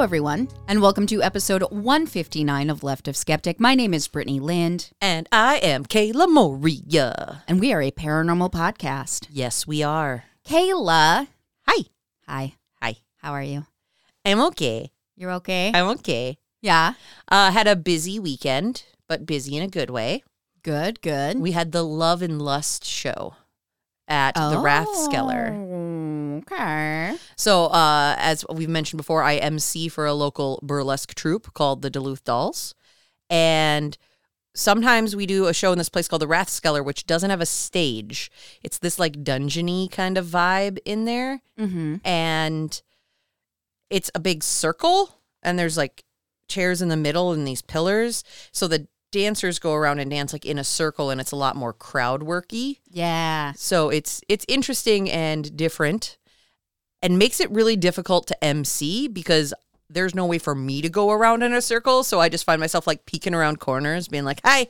Hello, everyone, and welcome to episode 159 of Left of Skeptic. My name is Brittany Lind. And I am Kayla Moria. And we are a paranormal podcast. Yes, we are. Kayla. Hi. Hi. Hi. How are you? I'm okay. You're okay? I'm okay. Yeah. Had a busy weekend, but busy in a good way. Good, good. We had the Love and Lust show at the Rathskeller. Okay. So, as we've mentioned before, I MC for a local burlesque troupe called the Duluth Dolls. And sometimes we do a show in this place called the Rathskeller, which doesn't have a stage. It's this like dungeon-y kind of vibe in there. Mm-hmm. And it's a big circle, and there's like chairs in the middle and these pillars. So the dancers go around and dance like in a circle, and it's a lot more crowd worky. Yeah. So it's interesting and different, and makes it really difficult to MC because there's no way for me to go around in a circle. So I just find myself like peeking around corners, being like, "Hi,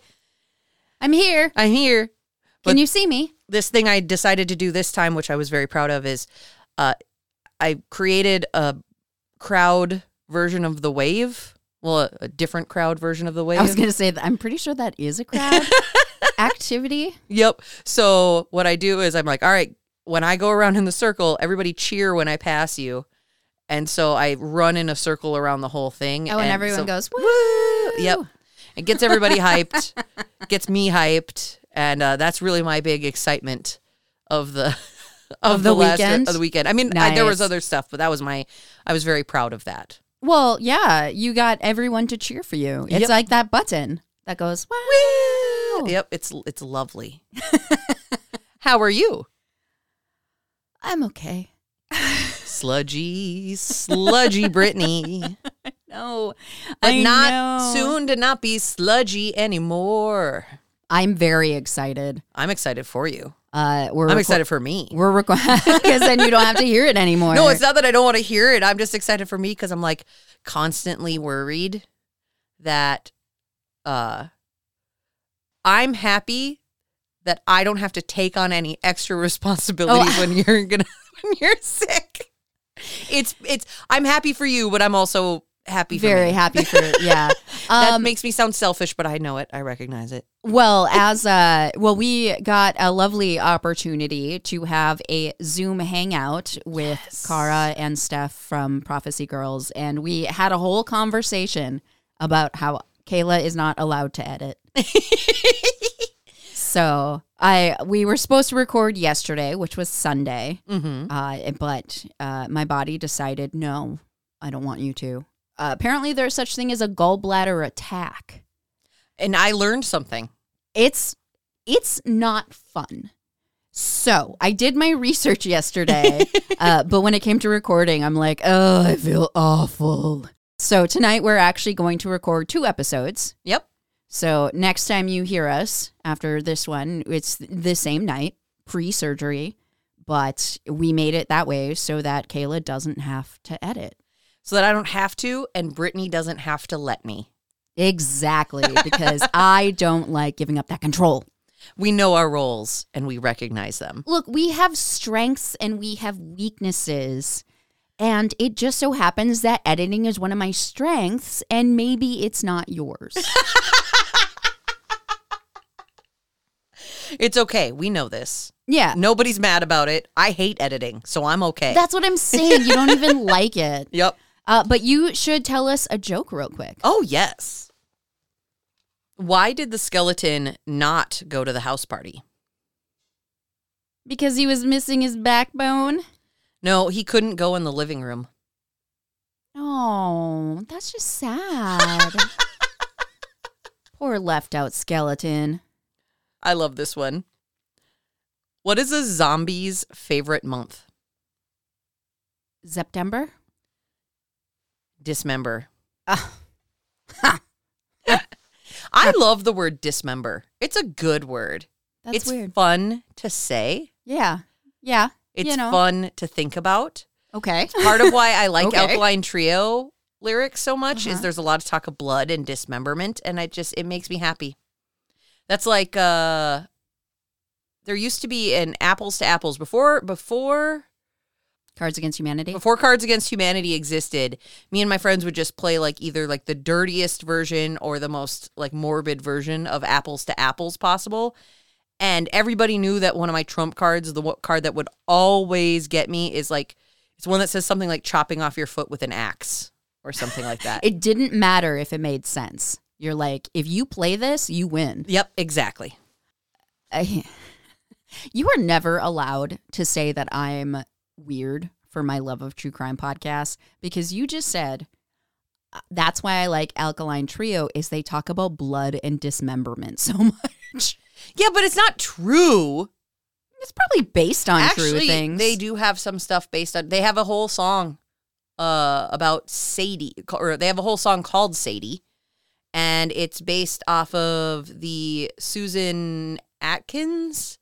I'm here. I'm here. But can you see me?" This thing I decided to do this time, which I was very proud of, is I created a crowd version of the wave. Well, a different crowd version of the wave. I was going to say that I'm pretty sure that is a crowd activity. Yep. So what I do is I'm like, all right, when I go around in the circle, everybody cheer when I pass you. And so I run in a circle around the whole thing. Oh, and everyone goes, woo! Yep. It gets everybody hyped, gets me hyped. And that's really my big excitement of the of the weekend. Of the weekend. I mean, nice. There was other stuff, but that was I was very proud of that. Well, yeah, you got everyone to cheer for you. It's like that button that goes, wow. Woo! Yep, it's lovely. How are you? I'm okay. Sludgy Brittany. No, but not soon to not be sludgy anymore. I'm very excited. I'm excited for you. I'm excited for me. We're because then you don't have to hear it anymore. No, it's not that I don't want to hear it. I'm just excited for me because I'm like constantly worried that I'm happy that I don't have to take on any extra responsibility when you're sick. It's I'm happy for you, but I'm also happy for very me. Happy for it. Yeah. That makes me sound selfish, but I know it. I recognize it. Well, we got a lovely opportunity to have a Zoom hangout with Kara and Steph from Prophecy Girls, and we had a whole conversation about how Kayla is not allowed to edit. So we were supposed to record yesterday, which was Sunday, but my body decided, no, I don't want you to. Apparently, there's such thing as a gallbladder attack. And I learned something. It's not fun. So I did my research yesterday, but when it came to recording, I'm like, oh, I feel awful. So tonight we're actually going to record 2 episodes. Yep. So next time you hear us after this one, it's the same night, pre-surgery, but we made it that way so that Kayla doesn't have to edit. So that I don't have to, and Brittany doesn't have to let me. Exactly, because I don't like giving up that control. We know our roles, and we recognize them. Look, we have strengths, and we have weaknesses, and it just so happens that editing is one of my strengths, and maybe it's not yours. It's okay. We know this. Yeah. Nobody's mad about it. I hate editing, so I'm okay. That's what I'm saying. You don't even like it. Yep. But you should tell us a joke real quick. Oh, yes. Why did the skeleton not go to the house party? Because he was missing his backbone? No, he couldn't go in the living room. Oh, that's just sad. Poor left out skeleton. I love this one. What is a zombie's favorite month? September? Dismember. I love the word dismember. It's a good word. That's weird. Fun to say. Yeah. Yeah. It's fun to think about. Okay. Part of why I like Alkaline Trio lyrics so much is there's a lot of talk of blood and dismemberment, and it makes me happy. That's like there used to be an Apples to Apples before Cards Against Humanity? Before Cards Against Humanity existed, me and my friends would just play like either like the dirtiest version or the most like morbid version of Apples to Apples possible. And everybody knew that one of my trump cards, the card that would always get me is like, it's one that says something like chopping off your foot with an axe or something like that. It didn't matter if it made sense. You're like, if you play this, you win. Yep, exactly. You are never allowed to say that I'm weird for my love of true crime podcasts, because you just said that's why I like Alkaline Trio is they talk about blood and dismemberment so much. Yeah, but it's not true. It's probably based on true things. They do have some stuff based on. They have a whole song about Sadie, or they have a whole song called Sadie, and it's based off of the Susan Atkins,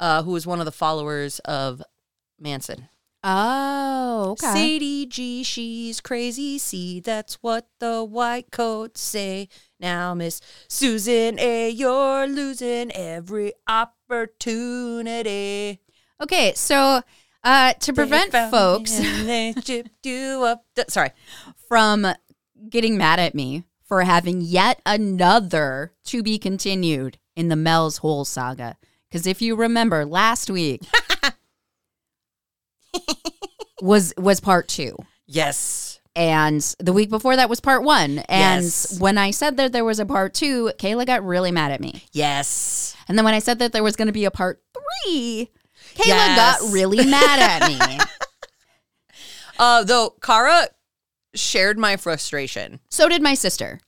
who was one of the followers of Manson. Oh, okay. Sadie G, she's crazy. See, that's what the white coats say. Now, Miss Susan A, you're losing every opportunity. Okay, so to prevent folks from getting mad at me for having yet another to be continued in the Mel's Hole saga, because if you remember last week was part two. Yes. And the week before that was part one. And yes. When I said that there was a part two, Kayla got really mad at me. Yes. And then when I said that there was going to be a part three, Kayla got really mad at me. Though Kara shared my frustration. So did my sister.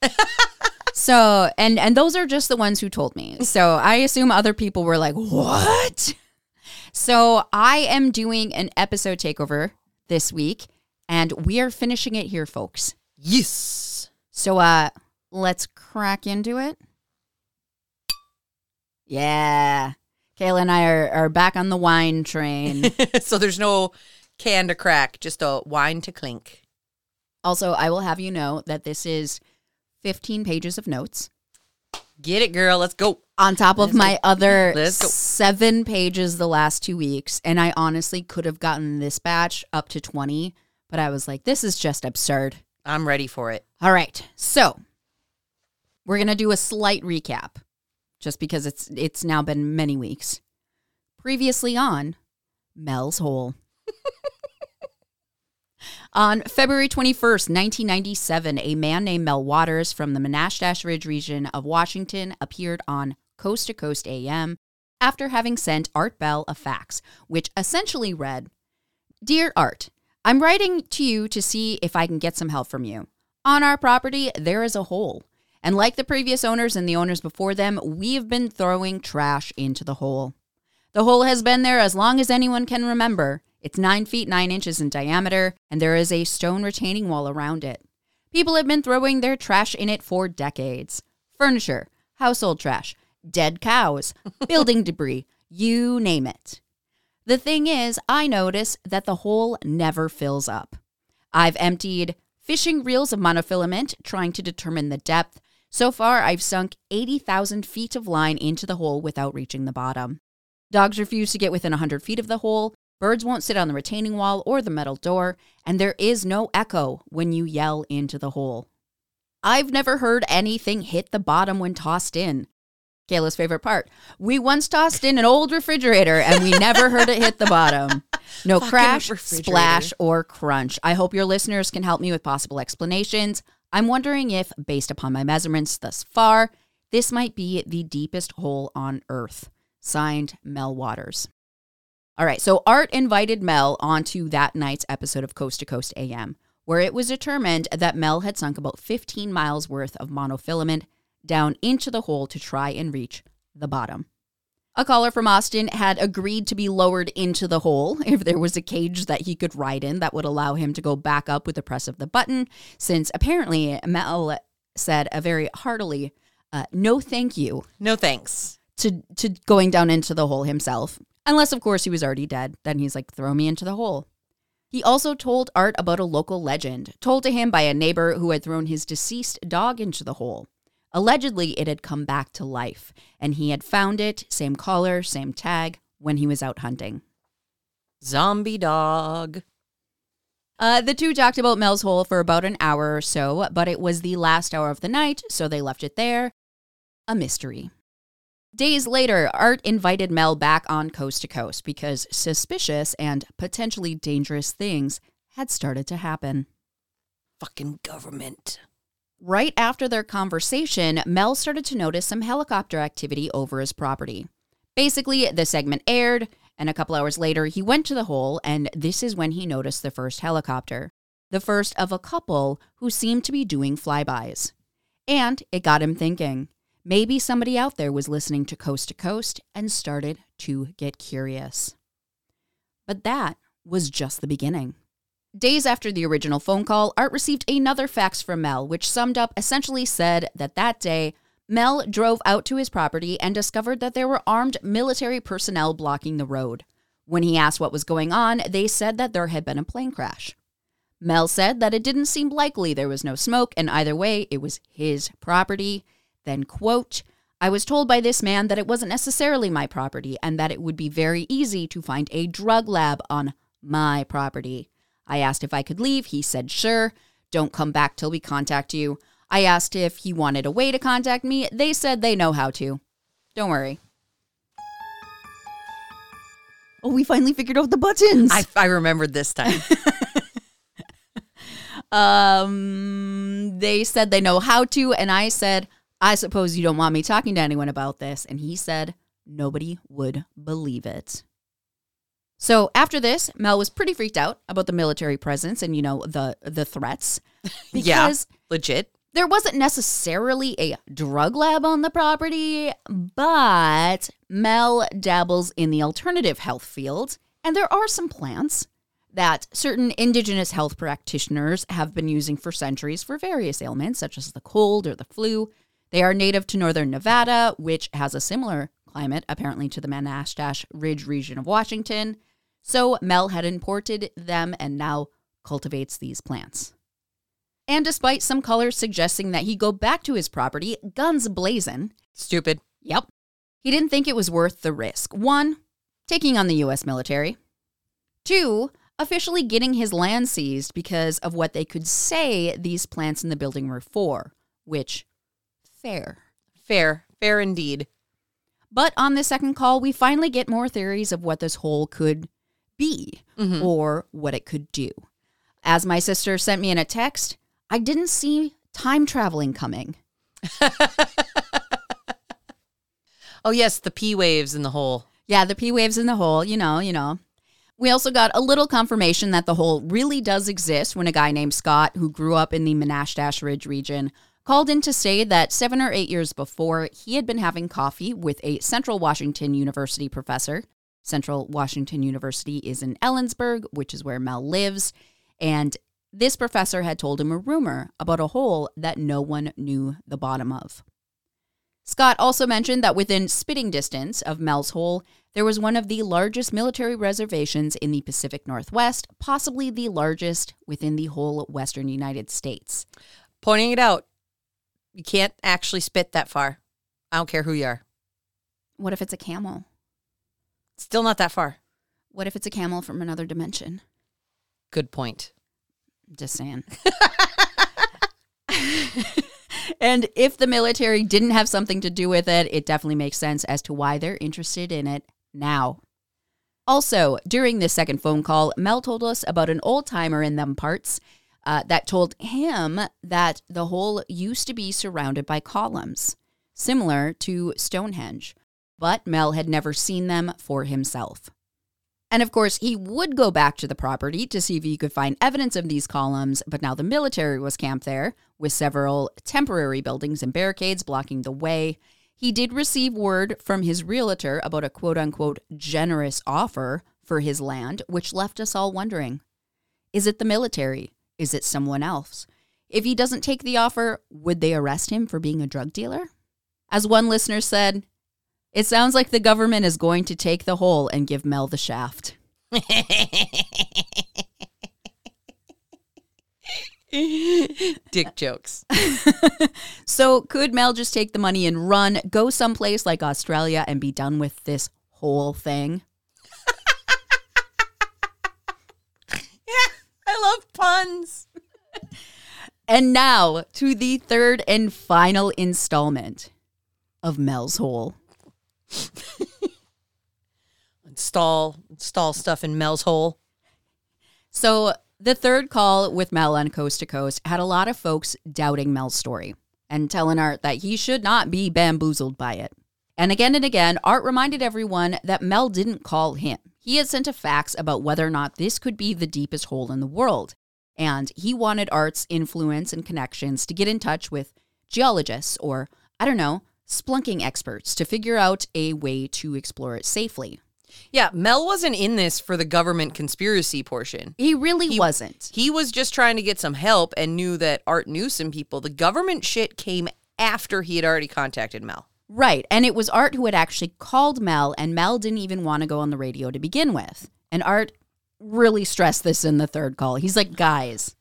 So, and those are just the ones who told me. So I assume other people were like, what? So I am doing an episode takeover this week, and we are finishing it here, folks. Yes. So let's crack into it. Yeah. Kayla and I are back on the wine train. So there's no can to crack, just a wine to clink. Also, I will have you know that this is 15 pages of notes. Get it, girl. Let's go. On top of my other 7 pages the last 2 weeks. And I honestly could have gotten this batch up to 20, but I was like, this is just absurd. I'm ready for it. All right. So we're going to do a slight recap just because it's now been many weeks. Previously on Mel's Hole. On February 21st, 1997, a man named Mel Waters from the Manastash Ridge region of Washington appeared on Coast to Coast AM after having sent Art Bell a fax, which essentially read, "Dear Art, I'm writing to you to see if I can get some help from you. On our property, there is a hole. And like the previous owners and the owners before them, we've been throwing trash into the hole. The hole has been there as long as anyone can remember. It's 9 feet 9 inches in diameter, and there is a stone retaining wall around it. People have been throwing their trash in it for decades. Furniture, household trash, dead cows, building debris, you name it. The thing is, I notice that the hole never fills up. I've emptied fishing reels of monofilament, trying to determine the depth. So far, I've sunk 80,000 feet of line into the hole without reaching the bottom. Dogs refuse to get within 100 feet of the hole. Birds won't sit on the retaining wall or the metal door, and there is no echo when you yell into the hole. I've never heard anything hit the bottom when tossed in. Kayla's favorite part. We once tossed in an old refrigerator, and we never heard it hit the bottom. No crash, splash, or crunch. I hope your listeners can help me with possible explanations. I'm wondering if, based upon my measurements thus far, this might be the deepest hole on Earth. Signed, Mel Waters." All right, so Art invited Mel onto that night's episode of Coast to Coast AM, where it was determined that Mel had sunk about 15 miles worth of monofilament down into the hole to try and reach the bottom. A caller from Austin had agreed to be lowered into the hole if there was a cage that he could ride in that would allow him to go back up with the press of the button, since apparently Mel said very heartily, no thank you. No thanks. To going down into the hole himself. Unless, of course, he was already dead. Then he's like, throw me into the hole. He also told Art about a local legend, told to him by a neighbor who had thrown his deceased dog into the hole. Allegedly, it had come back to life, and he had found it, same collar, same tag, when he was out hunting. Zombie dog. The two talked about Mel's Hole for about an hour or so, but it was the last hour of the night, so they left it there. A mystery. Days later, Art invited Mel back on Coast to Coast because suspicious and potentially dangerous things had started to happen. Fucking government. Right after their conversation, Mel started to notice some helicopter activity over his property. Basically, the segment aired, and a couple hours later, he went to the hole, and this is when he noticed the first helicopter. The first of a couple who seemed to be doing flybys. And it got him thinking. Maybe somebody out there was listening to Coast and started to get curious. But that was just the beginning. Days after the original phone call, Art received another fax from Mel, which summed up essentially said that day, Mel drove out to his property and discovered that there were armed military personnel blocking the road. When he asked what was going on, they said that there had been a plane crash. Mel said that it didn't seem likely there was no smoke, and either way, it was his property. Then, quote, I was told by this man that it wasn't necessarily my property and that it would be very easy to find a drug lab on my property. I asked if I could leave. He said, sure. Don't come back till we contact you. I asked if he wanted a way to contact me. They said they know how to. Don't worry. Oh, we finally figured out the buttons. I remembered this time. They said they know how to, and I said, I suppose you don't want me talking to anyone about this. And he said, nobody would believe it. So after this, Mel was pretty freaked out about the military presence and, the threats. Because yeah, legit. There wasn't necessarily a drug lab on the property, but Mel dabbles in the alternative health field. And there are some plants that certain indigenous health practitioners have been using for centuries for various ailments, such as the cold or the flu. They are native to northern Nevada, which has a similar climate, apparently, to the Manastash Ridge region of Washington. So Mel had imported them and now cultivates these plants. And despite some callers suggesting that he go back to his property, guns blazing. Stupid. Yep. He didn't think it was worth the risk. 1, taking on the U.S. military. 2, officially getting his land seized because of what they could say these plants in the building were for, which... Fair indeed. But on this second call, we finally get more theories of what this hole could be or what it could do. As my sister sent me in a text, I didn't see time traveling coming. Oh, yes, the P waves in the hole. Yeah, the P waves in the hole, you know. We also got a little confirmation that the hole really does exist when a guy named Scott, who grew up in the Manastash Ridge region, called in to say that 7 or 8 years before, he had been having coffee with a Central Washington University professor. Central Washington University is in Ellensburg, which is where Mel lives. And this professor had told him a rumor about a hole that no one knew the bottom of. Scott also mentioned that within spitting distance of Mel's Hole, there was one of the largest military reservations in the Pacific Northwest, possibly the largest within the whole Western United States. Pointing it out. You can't actually spit that far. I don't care who you are. What if it's a camel? Still not that far. What if it's a camel from another dimension? Good point. Just saying. And if the military didn't have something to do with it, it definitely makes sense as to why they're interested in it now. Also, during this second phone call, Mel told us about an old-timer in them parts that told him that the hole used to be surrounded by columns, similar to Stonehenge, but Mel had never seen them for himself. And of course, he would go back to the property to see if he could find evidence of these columns, but now the military was camped there, with several temporary buildings and barricades blocking the way. He did receive word from his realtor about a quote-unquote generous offer for his land, which left us all wondering, is it the military? Is it someone else? If he doesn't take the offer, would they arrest him for being a drug dealer? As one listener said, it sounds like the government is going to take the hole and give Mel the shaft. Dick jokes. So could Mel just take the money and run, go someplace like Australia and be done with this whole thing? guns. And now to the third and final installment of Mel's Hole. Install stuff in Mel's Hole. So the third call with Mel on Coast to Coast had a lot of folks doubting Mel's story and telling Art that he should not be bamboozled by it. And again, Art reminded everyone that Mel didn't call him. He had sent a fax about whether or not this could be the deepest hole in the world. And he wanted Art's influence and connections to get in touch with geologists or, I don't know, splunking experts to figure out a way to explore it safely. Yeah, Mel wasn't in this for the government conspiracy portion. He really wasn't. He was just trying to get some help and knew that Art knew some people. The government shit came after he had already contacted Mel. Right, and it was Art who had actually called Mel, and Mel didn't even want to go on the radio to begin with. And Art really stressed this in the third call. He's like, guys,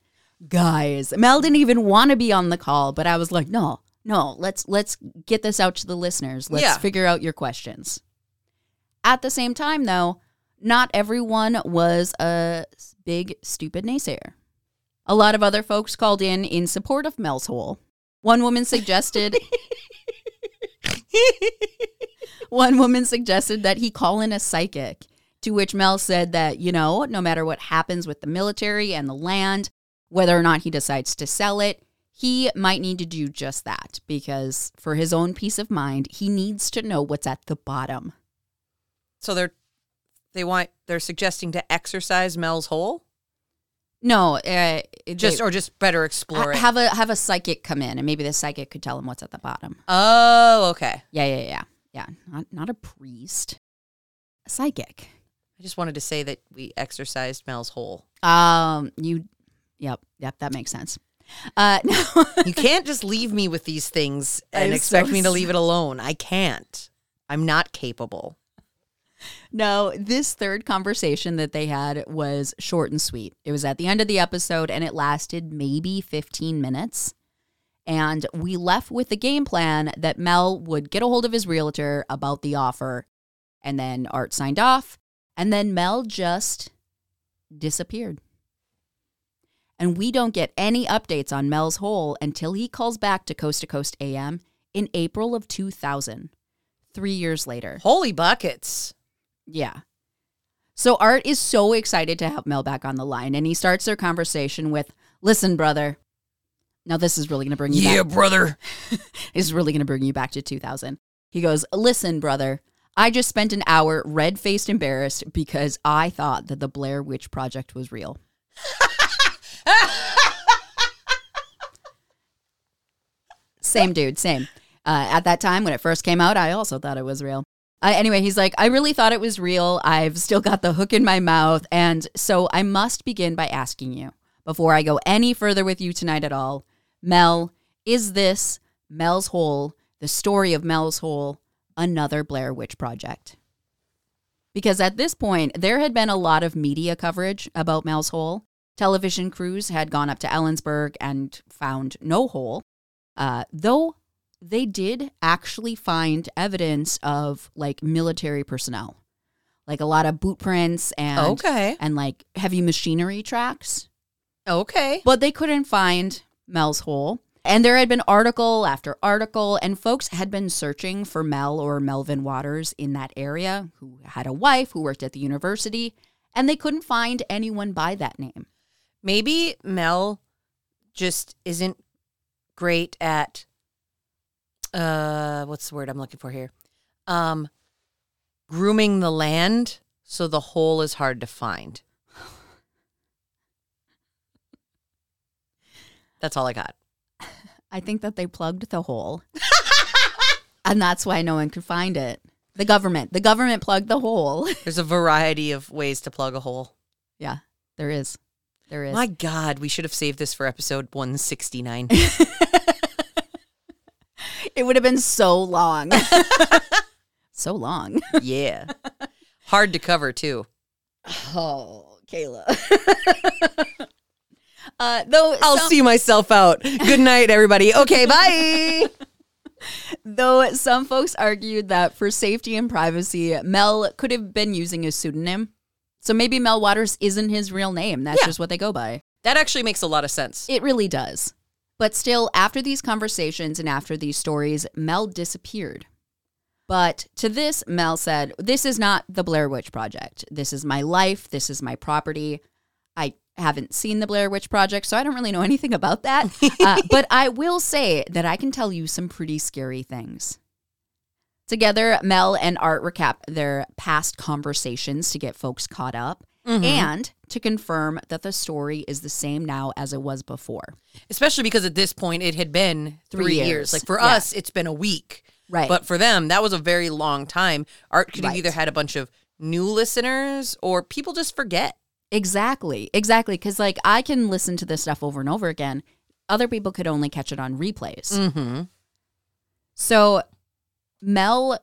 Mel didn't even want to be on the call, but I was like, no, let's get this out to the listeners. Let's figure out your questions. At the same time, though, not everyone was a big, stupid naysayer. A lot of other folks called in support of Mel's Hole. One woman suggested that he call in a psychic, to which Mel said that, you know, no matter what happens with the military and the land, whether or not he decides to sell it, he might need to do just that because for his own peace of mind, he needs to know what's at the bottom. So they're suggesting to exercise Mel's hole? No, just better explore it. Have a psychic come in, and maybe the psychic could tell him what's at the bottom. Oh, okay. Yeah. Not a priest, a psychic. I just wanted to say that we exercised Mel's hole. Yep, that makes sense. No. You can't just leave me with these things and expect me to leave it alone. I can't. I'm not capable. No, this third conversation that they had was short and sweet. It was at the end of the episode, and it lasted maybe 15 minutes. And we left with the game plan that Mel would get a hold of his realtor about the offer, and then Art signed off, and then Mel just disappeared. And we don't get any updates on Mel's Hole until he calls back to Coast AM in April of 2000, 3 years later. Holy buckets. Yeah. So Art is so excited to have Mel back on the line, and he starts their conversation with, "Listen, brother." Now this is really going to bring you back. Yeah, brother. This is really going to bring you back to 2000. He goes, "Listen, brother, I just spent an hour red-faced embarrassed because I thought that the Blair Witch Project was real." Same dude, same. At that time, when it first came out, I also thought it was real. Anyway, he's like, "I really thought it was real. I've still got the hook in my mouth. And so I must begin by asking you, before I go any further with you tonight at all, Mel, is this Mel's Hole, the story of Mel's Hole, another Blair Witch Project?" Because at this point, there had been a lot of media coverage about Mel's Hole. Television crews had gone up to Ellensburg and found no hole, though they did actually find evidence of, like, military personnel. Like, a lot of boot prints and like, heavy machinery tracks. Okay. But they couldn't find Mel's hole. And there had been article after article, and folks had been searching for Mel or Melvin Waters in that area, who had a wife who worked at the university, and they couldn't find anyone by that name. Maybe Mel just isn't great at... what's the word I'm looking for here? Grooming the land so the hole is hard to find. That's all I got. I think that they plugged the hole. And that's why no one could find it. The government plugged the hole. There's a variety of ways to plug a hole. Yeah, there is. My God, we should have saved this for episode 169. It would have been so long. So long. Yeah. Hard to cover, too. Oh, Kayla. I'll see myself out. Good night, everybody. Okay, bye. Though some folks argued that for safety and privacy, Mel could have been using a pseudonym. So maybe Mel Waters isn't his real name. That's just what they go by. That actually makes a lot of sense. It really does. But still, after these conversations and after these stories, Mel disappeared. But to this, Mel said, this is not the Blair Witch Project. This is my life. This is my property. I haven't seen the Blair Witch Project, so I don't really know anything about that. But I will say that I can tell you some pretty scary things. Together, Mel and Art recap their past conversations to get folks caught up. Mm-hmm. And to confirm that the story is the same now as it was before. Especially because at this point, it had been three years. Like for us, it's been a week. Right. But for them, that was a very long time. Art could have either had a bunch of new listeners or people just forget. Exactly. Because like I can listen to this stuff over and over again. Other people could only catch it on replays. Mm-hmm. So Mel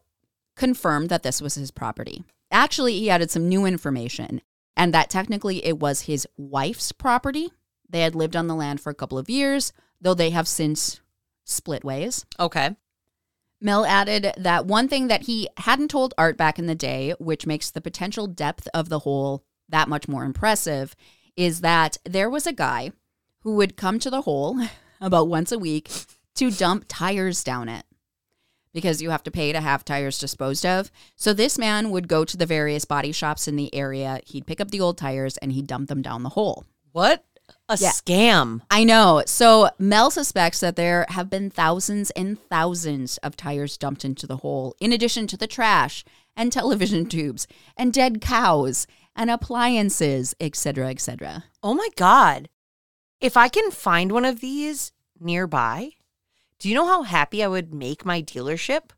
confirmed that this was his property. Actually, he added some new information. And that technically it was his wife's property. They had lived on the land for a couple of years, though they have since split ways. Okay. Mel added that one thing that he hadn't told Art back in the day, which makes the potential depth of the hole that much more impressive, is that there was a guy who would come to the hole about once a week to dump tires down it. Because you have to pay to have tires disposed of. So this man would go to the various body shops in the area. He'd pick up the old tires and he'd dump them down the hole. What a scam. I know. So Mel suspects that there have been thousands and thousands of tires dumped into the hole, in addition to the trash and television tubes and dead cows and appliances, et cetera, et cetera. Oh, my God. If I can find one of these nearby... Do you know how happy I would make my dealership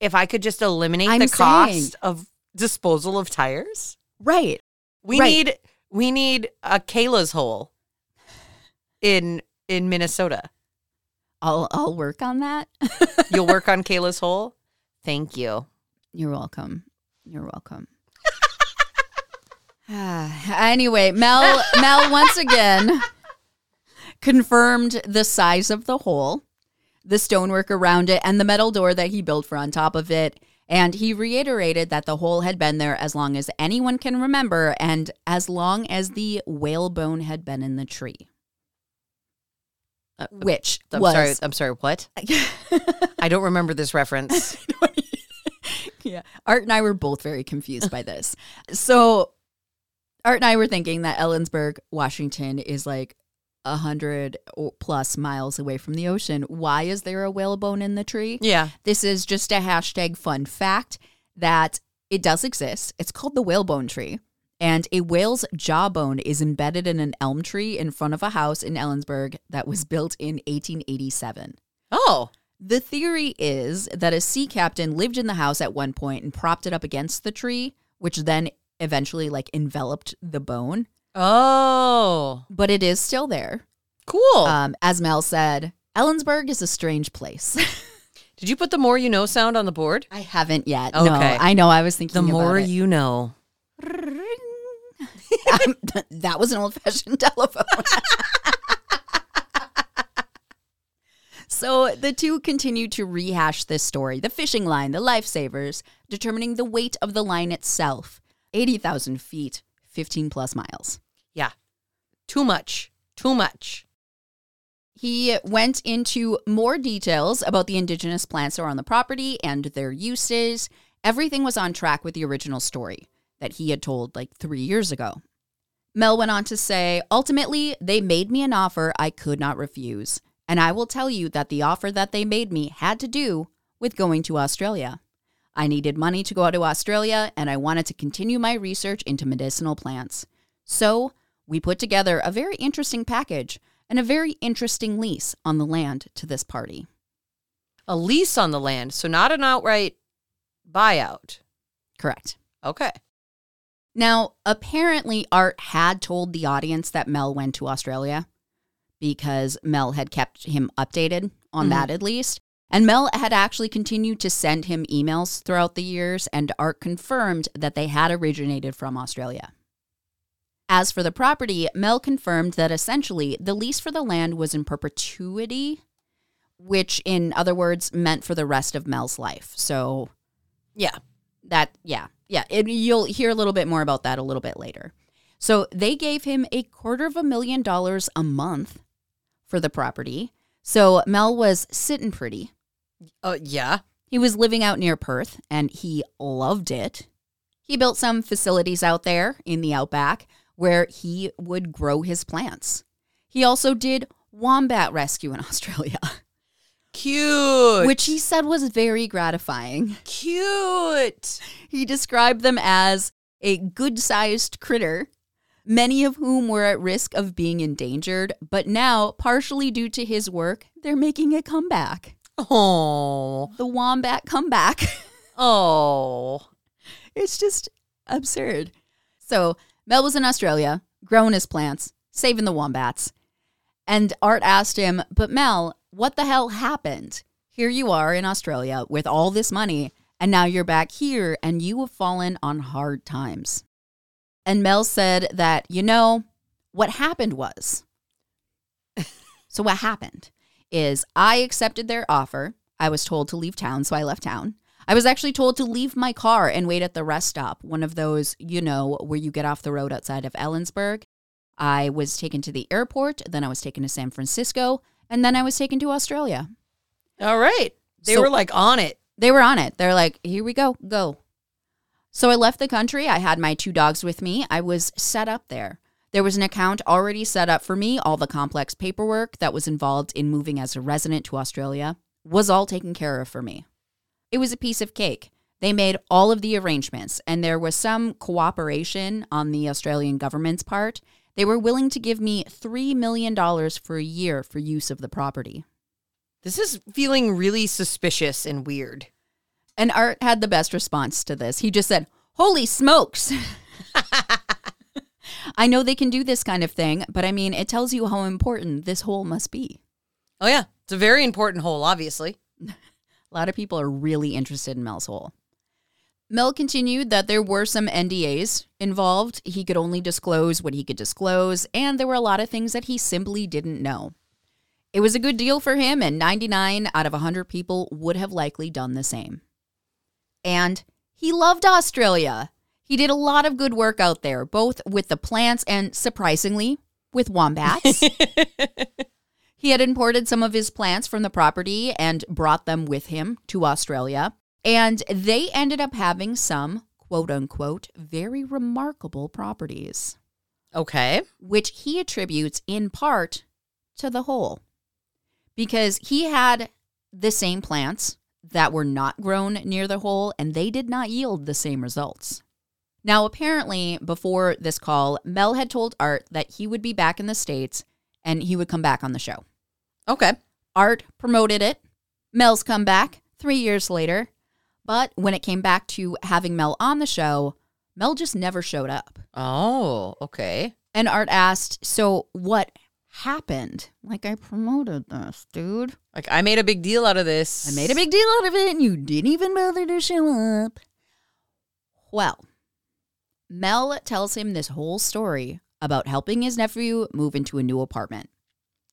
if I could just eliminate the cost of disposal of tires? Right. We need a Kayla's Hole in Minnesota. I'll work on that. You'll work on Kayla's Hole? Thank you. You're welcome. Anyway, Mel once again confirmed the size of the hole, the stonework around it, and the metal door that he built for on top of it. And he reiterated that the hole had been there as long as anyone can remember and as long as the whalebone had been in the tree. I'm sorry, what? I don't remember this reference. Yeah, Art and I were both very confused by this. So Art and I were thinking that Ellensburg, Washington is like 100+ miles away from the ocean. Why is there a whalebone in the tree? Yeah. This is just a hashtag fun fact that it does exist. It's called the whalebone tree. And a whale's jawbone is embedded in an elm tree in front of a house in Ellensburg that was built in 1887. Oh. The theory is that a sea captain lived in the house at one point and propped it up against the tree, which then eventually like enveloped the bone. Oh. But it is still there. Cool. As Mel said, Ellensburg is a strange place. Did you put the more you know sound on the board? I haven't yet. Okay. No, I know. I was thinking about it. The more you know. That was an old-fashioned telephone. So the two continued to rehash this story. The fishing line, the lifesavers, determining the weight of the line itself. 80,000 feet. 15+ miles. Yeah. Too much. He went into more details about the indigenous plants that are on the property and their uses. Everything was on track with the original story that he had told like 3 years ago. Mel went on to say, ultimately, they made me an offer I could not refuse. And I will tell you that the offer that they made me had to do with going to Australia. I needed money to go out to Australia, and I wanted to continue my research into medicinal plants. So we put together a very interesting package and a very interesting lease on the land to this party. A lease on the land, so not an outright buyout. Correct. Okay. Now, apparently Art had told the audience that Mel went to Australia because Mel had kept him updated on that at least. And Mel had actually continued to send him emails throughout the years, and Art confirmed that they had originated from Australia. As for the property, Mel confirmed that essentially the lease for the land was in perpetuity, which in other words meant for the rest of Mel's life. So, yeah, you'll hear a little bit more about that a little bit later. So they gave him $250,000 a month for the property. So Mel was sitting pretty. Yeah. He was living out near Perth, and he loved it. He built some facilities out there in the outback where he would grow his plants. He also did wombat rescue in Australia. Cute. Which he said was very gratifying. Cute. He described them as a good-sized critter, many of whom were at risk of being endangered, but now, partially due to his work, they're making a comeback. Oh. The wombat comeback. Oh. It's just absurd. So Mel was in Australia, growing his plants, saving the wombats. And Art asked him, but Mel, what the hell happened? Here you are in Australia with all this money, and now you're back here, and you have fallen on hard times. And Mel said that, you know, what happened was, so what happened is I accepted their offer. I was told to leave town, so I left town. I was actually told to leave my car and wait at the rest stop, one of those, you know, where you get off the road outside of Ellensburg. I was taken to the airport, then I was taken to San Francisco, and then I was taken to Australia. All right. They were like on it. They were on it. They're like, here we go, go. So I left the country. I had my 2 dogs with me. I was set up there. There was an account already set up for me. All the complex paperwork that was involved in moving as a resident to Australia was all taken care of for me. It was a piece of cake. They made all of the arrangements, and there was some cooperation on the Australian government's part. They were willing to give me $3 million for a year for use of the property. This is feeling really suspicious and weird. And Art had the best response to this. He just said, holy smokes. I know they can do this kind of thing, but I mean, it tells you how important this hole must be. Oh, yeah. It's a very important hole, obviously. A lot of people are really interested in Mel's hole. Mel continued that there were some NDAs involved. He could only disclose what he could disclose, and there were a lot of things that he simply didn't know. It was a good deal for him, and 99 out of 100 people would have likely done the same. And he loved Australia. He did a lot of good work out there, both with the plants and, surprisingly, with wombats. He had imported some of his plants from the property and brought them with him to Australia. And they ended up having some, quote-unquote, very remarkable properties. Okay. Which he attributes in part to the hole. Because he had the same plants that were not grown near the hole, and they did not yield the same results. Now, apparently, before this call, Mel had told Art that he would be back in the States, and he would come back on the show. Okay. Art promoted it. Mel's come back 3 years later. But when it came back to having Mel on the show, Mel just never showed up. Oh, okay. And Art asked, so what happened? Like, I promoted this, dude. Like, I made a big deal out of this. I made a big deal out of it, and you didn't even bother to show up. Well, Mel tells him this whole story about helping his nephew move into a new apartment.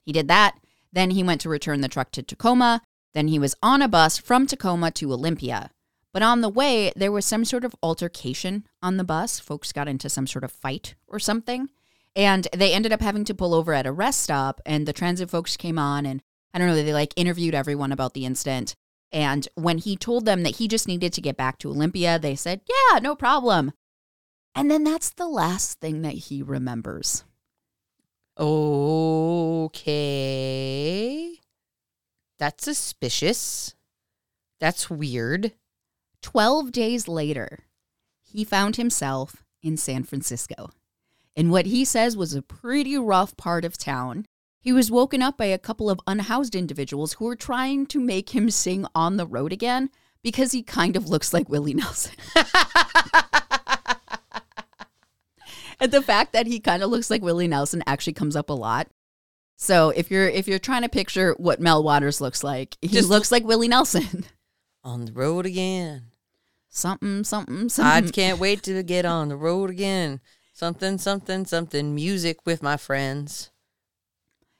He did that. Then he went to return the truck to Tacoma. Then he was on a bus from Tacoma to Olympia. But on the way, there was some sort of altercation on the bus. Folks got into some sort of fight or something. And they ended up having to pull over at a rest stop. And the transit folks came on and, I don't know, they like interviewed everyone about the incident. And when he told them that he just needed to get back to Olympia, they said, yeah, no problem. And then that's the last thing that he remembers. Okay. That's suspicious. That's weird. 12 days later, he found himself in San Francisco, in what he says was a pretty rough part of town. He was woken up by a couple of unhoused individuals who were trying to make him sing On the Road Again because he kind of looks like Willie Nelson. And the fact that he kind of looks like Willie Nelson actually comes up a lot. So if you're trying to picture what Mel Waters looks like, he just looks like Willie Nelson. On the road again. Something, something, something. I can't wait to get on the road again. Something, something, something. Music with my friends.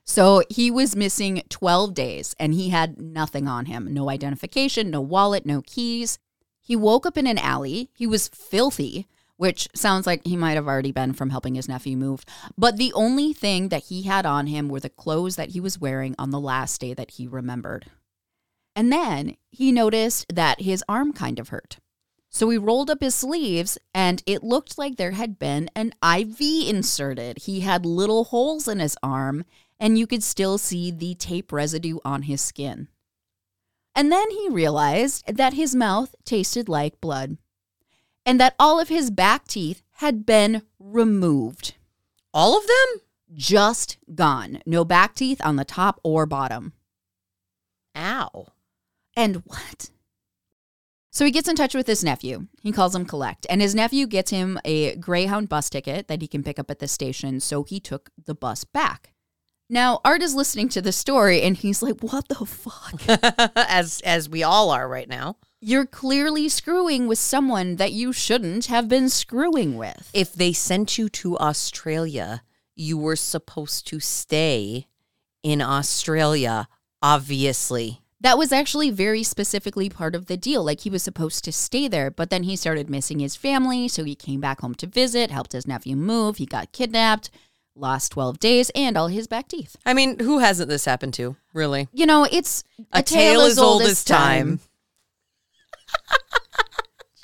So he was missing 12 days, and he had nothing on him. No identification, no wallet, no keys. He woke up in an alley. He was filthy, which sounds like he might have already been from helping his nephew move. But the only thing that he had on him were the clothes that he was wearing on the last day that he remembered. And then he noticed that his arm kind of hurt. So he rolled up his sleeves, and it looked like there had been an IV inserted. He had little holes in his arm, and you could still see the tape residue on his skin. And then he realized that his mouth tasted like blood, and that all of his back teeth had been removed. All of them? Just gone. No back teeth on the top or bottom. Ow. And what? So he gets in touch with his nephew. He calls him Collect, and his nephew gets him a Greyhound bus ticket that he can pick up at the station, so he took the bus back. Now, Art is listening to the story, and he's like, what the fuck? As we all are right now. You're clearly screwing with someone that you shouldn't have been screwing with. If they sent you to Australia, you were supposed to stay in Australia, obviously. That was actually very specifically part of the deal. Like, he was supposed to stay there, but then he started missing his family, so he came back home to visit, helped his nephew move, he got kidnapped, lost 12 days, and all his back teeth. I mean, who hasn't this happened to, really? You know, it's a tale as old as time.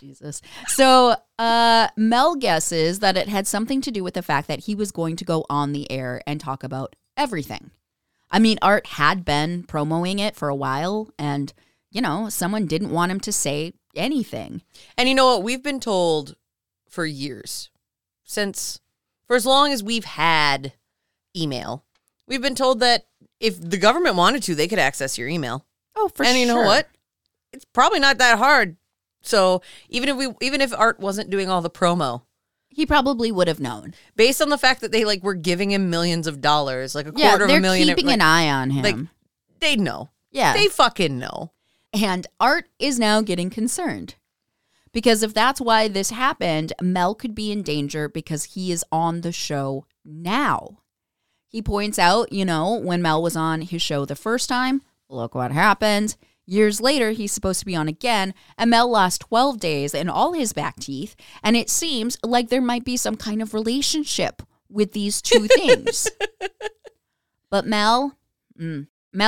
Jesus. So Mel guesses that it had something to do with the fact that he was going to go on the air and talk about everything. I mean, Art had been promoting it for a while, and, you know, someone didn't want him to say anything. And you know what? We've been told for years, for as long as we've had email, we've been told that if the government wanted to, they could access your email. Oh, for sure. And you know what? It's probably not that hard. So even if Art wasn't doing all the promo, he probably would have known. Based on the fact that they were giving him millions of dollars, like $250,000. Yeah, they're keeping an eye on him. They know. Yeah. They fucking know. And Art is now getting concerned. Because if that's why this happened, Mel could be in danger because he is on the show now. He points out, you know, when Mel was on his show the first time, look what happened. Years later, he's supposed to be on again, and Mel lost 12 days and all his back teeth, and it seems like there might be some kind of relationship with these two things. But Mel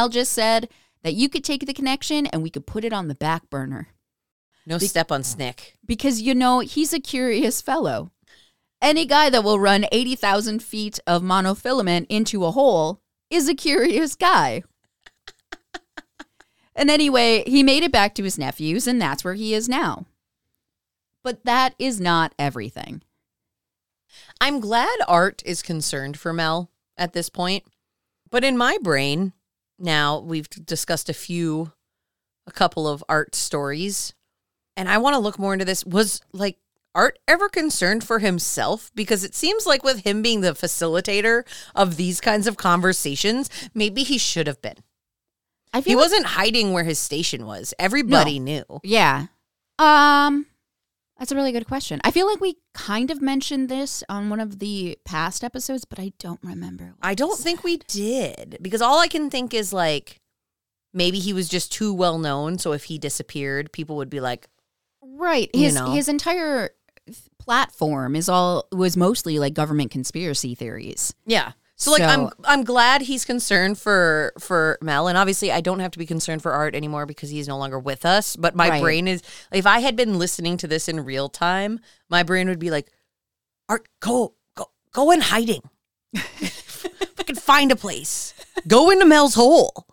just said that you could take the connection and we could put it on the back burner. No step on Snick. Because, you know, he's a curious fellow. Any guy that will run 80,000 feet of monofilament into a hole is a curious guy. And anyway, he made it back to his nephews, and that's where he is now. But that is not everything. I'm glad Art is concerned for Mel at this point. But in my brain, now we've discussed a couple of Art stories, and I want to look more into this. Was, Art ever concerned for himself? Because it seems like with him being the facilitator of these kinds of conversations, maybe he should have been. He wasn't hiding where his station was. Everybody knew. Yeah. That's a really good question. I feel like we kind of mentioned this on one of the past episodes, but I don't remember. I don't think we did. Because all I can think is, maybe he was just too well-known, so if he disappeared, people would be like... Right. His entire platform was mostly, government conspiracy theories. Yeah. So I'm glad he's concerned for Mel, and obviously I don't have to be concerned for Art anymore because he's no longer with us, but my brain is, if I had been listening to this in real time, my brain would be like, Art, go in hiding. Fucking find a place. Go into Mel's hole.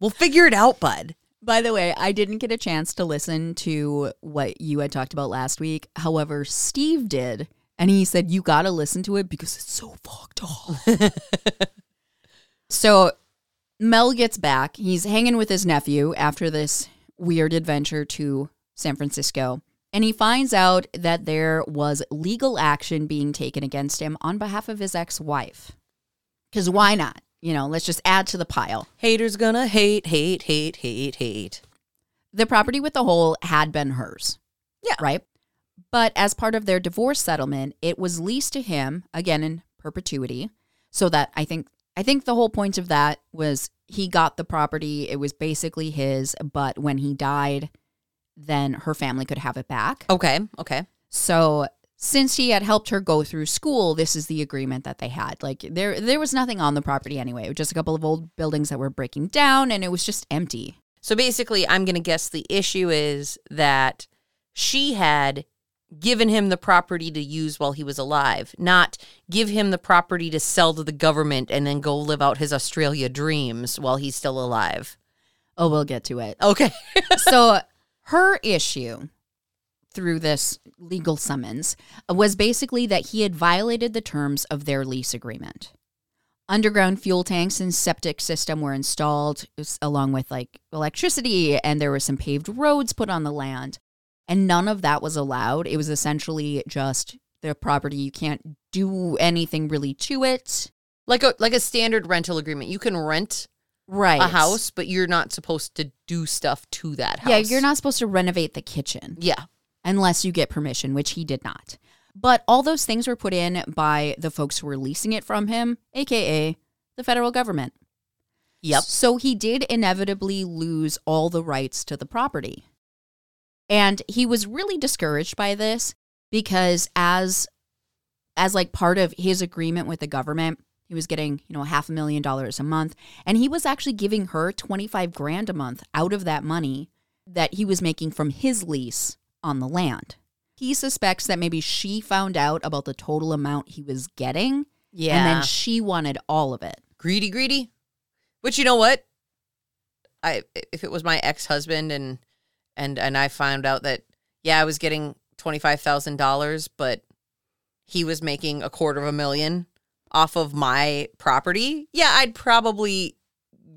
We'll figure it out, bud. By the way, I didn't get a chance to listen to what you had talked about last week. However, Steve did. And he said, you got to listen to it because it's so fucked up. So Mel gets back. He's hanging with his nephew after this weird adventure to San Francisco. And he finds out that there was legal action being taken against him on behalf of his ex-wife. Because why not? You know, let's just add to the pile. Haters gonna hate, hate, hate, hate, hate. The property with the hole had been hers. Yeah. Right? But as part of their divorce settlement, it was leased to him, again, in perpetuity. So that I think the whole point of that was he got the property. It was basically his. But when he died, then her family could have it back. Okay. So since he had helped her go through school, this is the agreement that they had. Like, there was nothing on the property anyway. It was just a couple of old buildings that were breaking down, and it was just empty. So basically, I'm going to guess the issue is that she had given him the property to use while he was alive, not give him the property to sell to the government and then go live out his Australia dreams while he's still alive. Oh, we'll get to it. Okay. So her issue through this legal summons was basically that he had violated the terms of their lease agreement. Underground fuel tanks and septic system were installed along with like electricity, and there were some paved roads put on the land. And none of that was allowed. It was essentially just their property. You can't do anything really to it. Like a standard rental agreement. You can rent a house, but you're not supposed to do stuff to that house. Yeah, you're not supposed to renovate the kitchen. Yeah. Unless you get permission, which he did not. But all those things were put in by the folks who were leasing it from him, a.k.a. the federal government. Yep. So he did inevitably lose all the rights to the property. And he was really discouraged by this because as like part of his agreement with the government, he was getting, $500,000 a month. And he was actually giving her $25,000 a month out of that money that he was making from his lease on the land. He suspects that maybe she found out about the total amount he was getting. Yeah. And then she wanted all of it. Greedy. Which, you know what? If it was my ex-husband and I found out that, I was getting $25,000, but he was making $250,000 off of my property, I'd probably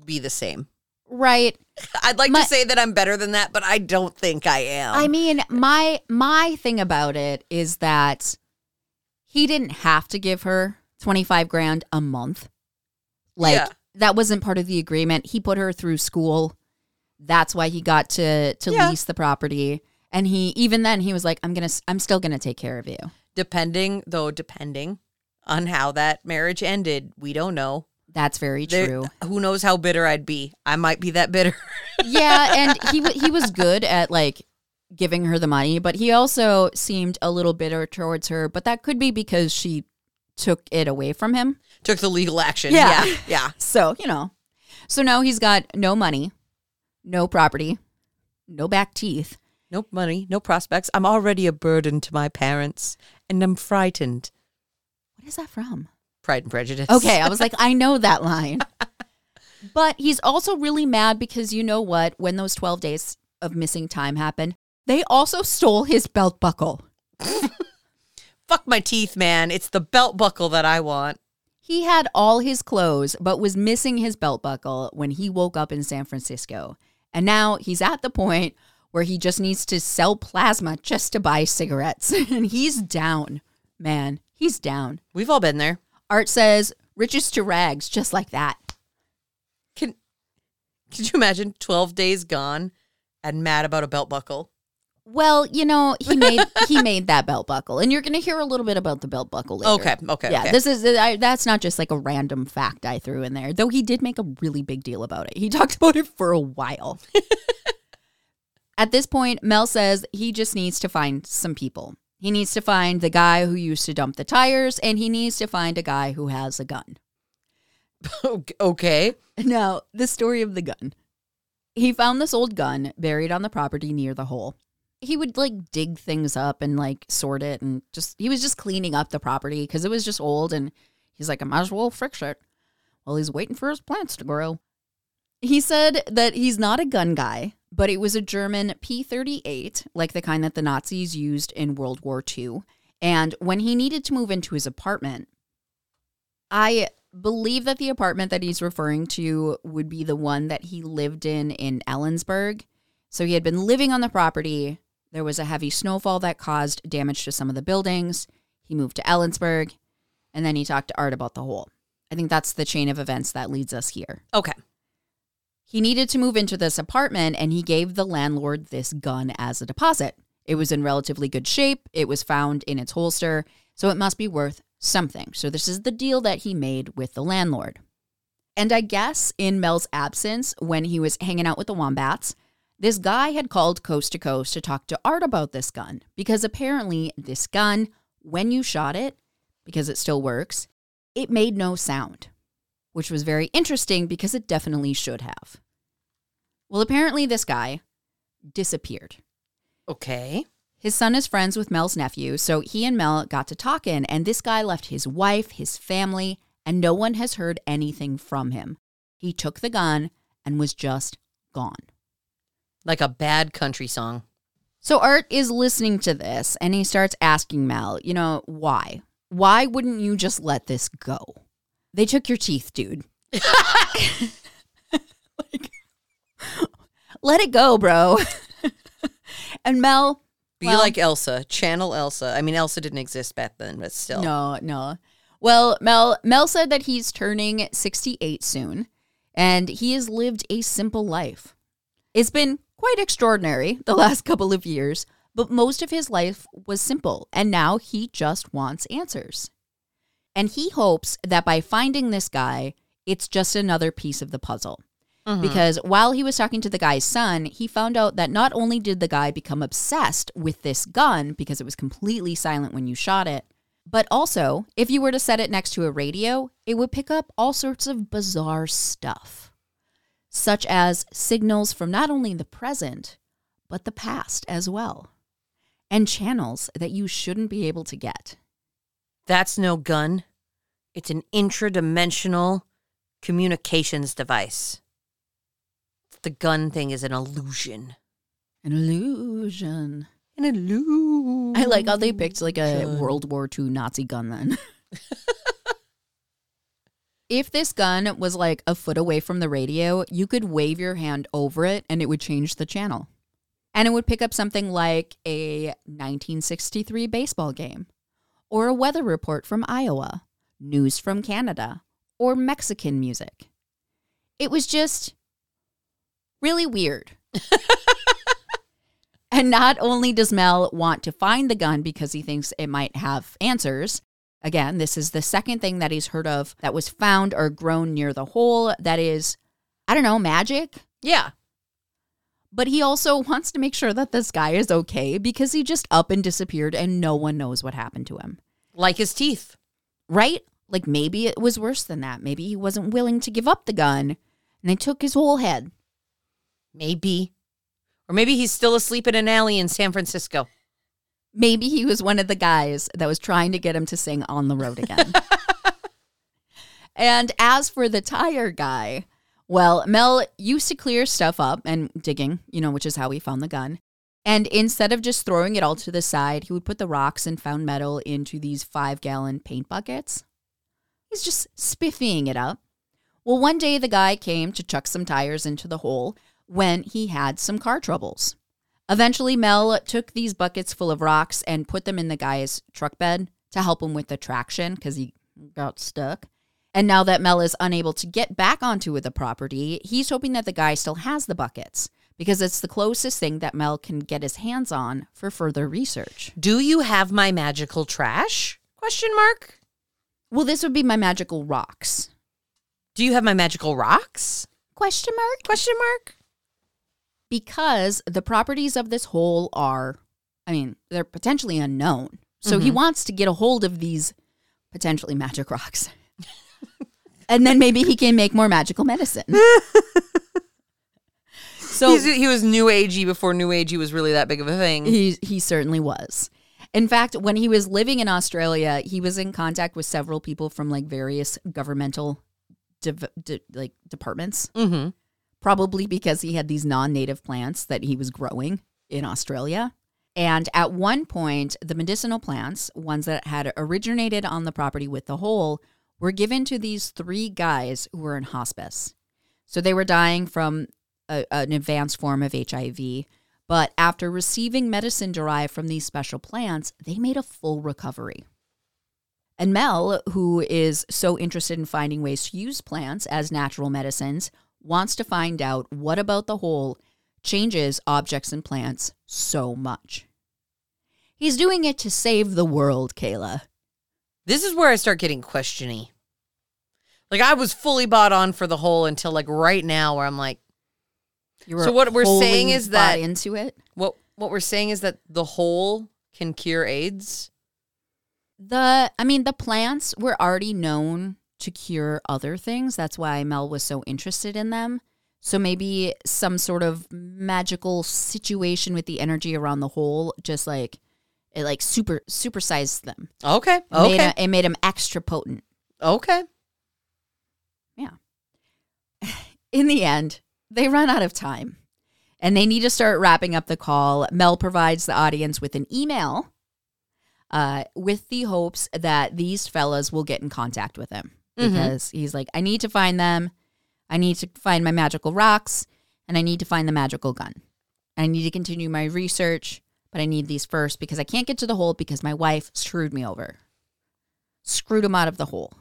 be the same. Right. I'd like to say that I'm better than that, but I don't think I am. I mean, my thing about it is that he didn't have to give her $25,000 a month. That wasn't part of the agreement. He put her through school. That's why he got to lease the property. And he was like, I'm still going to take care of you. Depending on how that marriage ended, we don't know. That's very true. Who knows how bitter I'd be. I might be that bitter. Yeah, and he was good at like giving her the money, but he also seemed a little bitter towards her, but that could be because she took it away from him. Took the legal action. Yeah. So, So now he's got no money. No property, no back teeth. No money, no prospects. I'm already a burden to my parents, and I'm frightened. What is that from? Pride and Prejudice. Okay, I was like, I know that line. But he's also really mad because you know what? When those 12 days of missing time happened, they also stole his belt buckle. Fuck my teeth, man. It's the belt buckle that I want. He had all his clothes, but was missing his belt buckle when he woke up in San Francisco. And now he's at the point where he just needs to sell plasma just to buy cigarettes. And he's down, man. He's down. We've all been there. Art says, riches to rags, just like that. Could you imagine 12 days gone and mad about a belt buckle? Well, he made that belt buckle. And you're going to hear a little bit about the belt buckle later. Okay. Yeah, okay. That's not just like a random fact I threw in there, though he did make a really big deal about it. He talked about it for a while. At this point, Mel says he just needs to find some people. He needs to find the guy who used to dump the tires, and he needs to find a guy who has a gun. Okay. Now, the story of the gun. He found this old gun buried on the property near the hole. He would like dig things up and like sort it and he was just cleaning up the property because it was just old and he's like, I might as well fix it while he's waiting for his plants to grow. He said that he's not a gun guy, but it was a German P-38, like the kind that the Nazis used in World War II. And when he needed to move into his apartment, I believe that the apartment that he's referring to would be the one that he lived in Ellensburg. So he had been living on the property. There was a heavy snowfall that caused damage to some of the buildings. He moved to Ellensburg, and then he talked to Art about the hole. I think that's the chain of events that leads us here. Okay. He needed to move into this apartment, and he gave the landlord this gun as a deposit. It was in relatively good shape. It was found in its holster, so it must be worth something. So this is the deal that he made with the landlord. And I guess in Mel's absence, when he was hanging out with the wombats, This guy had called Coast to Coast to talk to Art about this gun because apparently this gun, when you shot it, because it still works, it made no sound, which was very interesting because it definitely should have. Well, apparently this guy disappeared. Okay. His son is friends with Mel's nephew, so he and Mel got to talking, and this guy left his wife, his family, and no one has heard anything from him. He took the gun and was just gone. Like a bad country song. So Art is listening to this, and he starts asking Mel, you know, why? Why wouldn't you just let this go? They took your teeth, dude. Like, let it go, bro. And Mel... Be like Elsa. Channel Elsa. I mean, Elsa didn't exist back then, but still. No. Well, Mel said that he's turning 68 soon, and he has lived a simple life. It's been quite extraordinary the last couple of years, but most of his life was simple, and now he just wants answers. And he hopes that by finding this guy, it's just another piece of the puzzle. Mm-hmm. Because while he was talking to the guy's son, he found out that not only did the guy become obsessed with this gun because it was completely silent when you shot it, but also, if you were to set it next to a radio, it would pick up all sorts of bizarre stuff, such as signals from not only the present, but the past as well, and channels that you shouldn't be able to get. That's no gun. It's an intradimensional communications device. The gun thing is an illusion. An illusion. I like how they picked like a World War II Nazi gun then. If this gun was like a foot away from the radio, you could wave your hand over it and it would change the channel. And it would pick up something like a 1963 baseball game or a weather report from Iowa, news from Canada, or Mexican music. It was just really weird. And not only does Mel want to find the gun because he thinks it might have answers. Again, this is the second thing that he's heard of that was found or grown near the hole that is, I don't know, magic? Yeah. But he also wants to make sure that this guy is okay because he just up and disappeared and no one knows what happened to him. Like his teeth. Right? Like maybe it was worse than that. Maybe he wasn't willing to give up the gun and they took his whole head. Maybe. Or maybe he's still asleep in an alley in San Francisco. Maybe he was one of the guys that was trying to get him to sing On the Road Again. And as for the tire guy, well, Mel used to clear stuff up and digging, you know, which is how he found the gun. And instead of just throwing it all to the side, he would put the rocks and found metal into these 5-gallon paint buckets. He's just spiffying it up. Well, one day the guy came to chuck some tires into the hole when he had some car troubles. Eventually, Mel took these buckets full of rocks and put them in the guy's truck bed to help him with the traction because he got stuck. And now that Mel is unable to get back onto the property, he's hoping that the guy still has the buckets because it's the closest thing that Mel can get his hands on for further research. Do you have my magical trash? ? Well, this would be my magical rocks. Do you have my magical rocks? ? Because the properties of this hole are, I mean, they're potentially unknown. So he wants to get a hold of these potentially magic rocks. And then maybe he can make more magical medicine. So he was new agey before new agey was really that big of a thing. He certainly was. In fact, when he was living in Australia, he was in contact with several people from like various governmental departments. Mm-hmm. Probably because he had these non-native plants that he was growing in Australia. And at one point, the medicinal plants, ones that had originated on the property with the hole, were given to these 3 guys who were in hospice. So they were dying from an advanced form of HIV. But after receiving medicine derived from these special plants, they made a full recovery. And Mel, who is so interested in finding ways to use plants as natural medicines, wants to find out what about the hole changes objects and plants so much. He's doing it to save the world, Kayla. This is where I start getting questiony. Like, I was fully bought on for the hole until, like, right now where I'm like, So what we're saying is that into it. What we're saying is that the whole can cure AIDS. The plants were already known to cure other things. That's why Mel was so interested in them. So maybe some sort of magical situation with the energy around the whole, just like it like supersized them. Okay. It made them extra potent. Okay. Yeah. In the end, they run out of time and they need to start wrapping up the call. Mel provides the audience with an email with the hopes that these fellas will get in contact with him because he's like, I need to find them. I need to find my magical rocks and I need to find the magical gun. I need to continue my research, but I need these first because I can't get to the hole because my wife screwed me over. Screwed him out of the hole.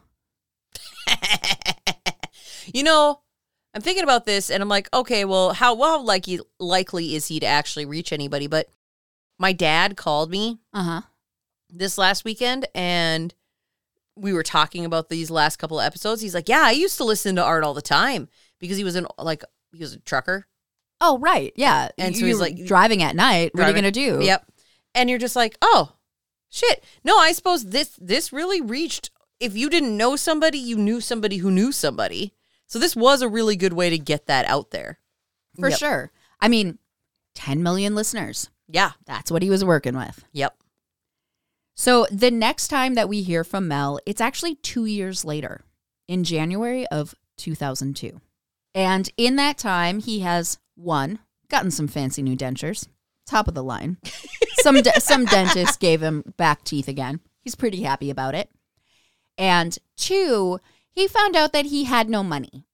You know, I'm thinking about this and I'm like, okay, well, how likely is he to actually reach anybody? But my dad called me this last weekend and we were talking about these last couple of episodes. He's like, yeah, I used to listen to Art all the time because he was a trucker. Oh, right. Yeah. And so he's like driving at night. What are you going to do? Yep. And you're just like, oh, shit. No, I suppose this really reached. If you didn't know somebody, you knew somebody who knew somebody. So this was a really good way to get that out there. For sure. 10 million listeners. Yeah. That's what he was working with. Yep. So the next time that we hear from Mel, it's actually 2 years later in January of 2002. And in that time, he has, one, gotten some fancy new dentures. Top of the line. Some dentist gave him back teeth again. He's pretty happy about it. And two, he found out that he had no money,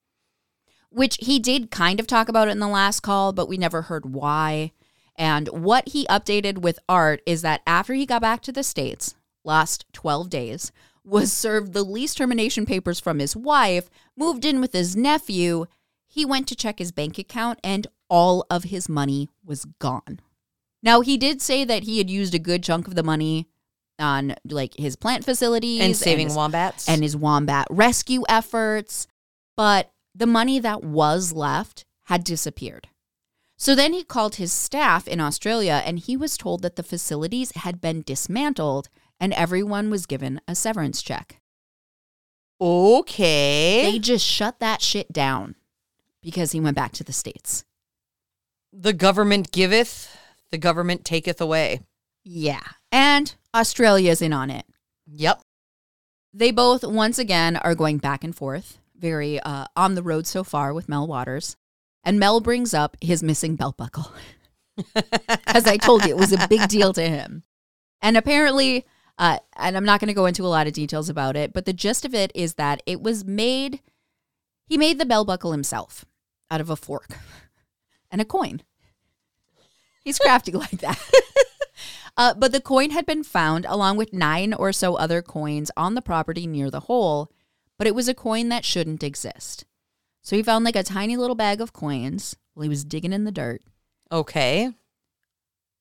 which he did kind of talk about it in the last call, but we never heard why. And what he updated with Art is that after he got back to the States, lost 12 days, was served the lease termination papers from his wife, moved in with his nephew, he went to check his bank account and all of his money was gone. Now, he did say that he had used a good chunk of the money on like his plant facilities and saving wombats and his wombat rescue efforts, but the money that was left had disappeared. So then he called his staff in Australia and he was told that the facilities had been dismantled and everyone was given a severance check. Okay. They just shut that shit down because he went back to the States. The government giveth, the government taketh away. Yeah. And Australia's in on it. Yep. They both, once again, are going back and forth, very on the road so far with Mel Waters. And Mel brings up his missing belt buckle. As I told you, it was a big deal to him. And apparently, and I'm not going to go into a lot of details about it, but the gist of it is that it was made, he made the belt buckle himself out of a fork and a coin. He's crafty like that. But the coin had been found along with 9 or so other coins on the property near the hole, but it was a coin that shouldn't exist. So he found like a tiny little bag of coins while he was digging in the dirt. Okay.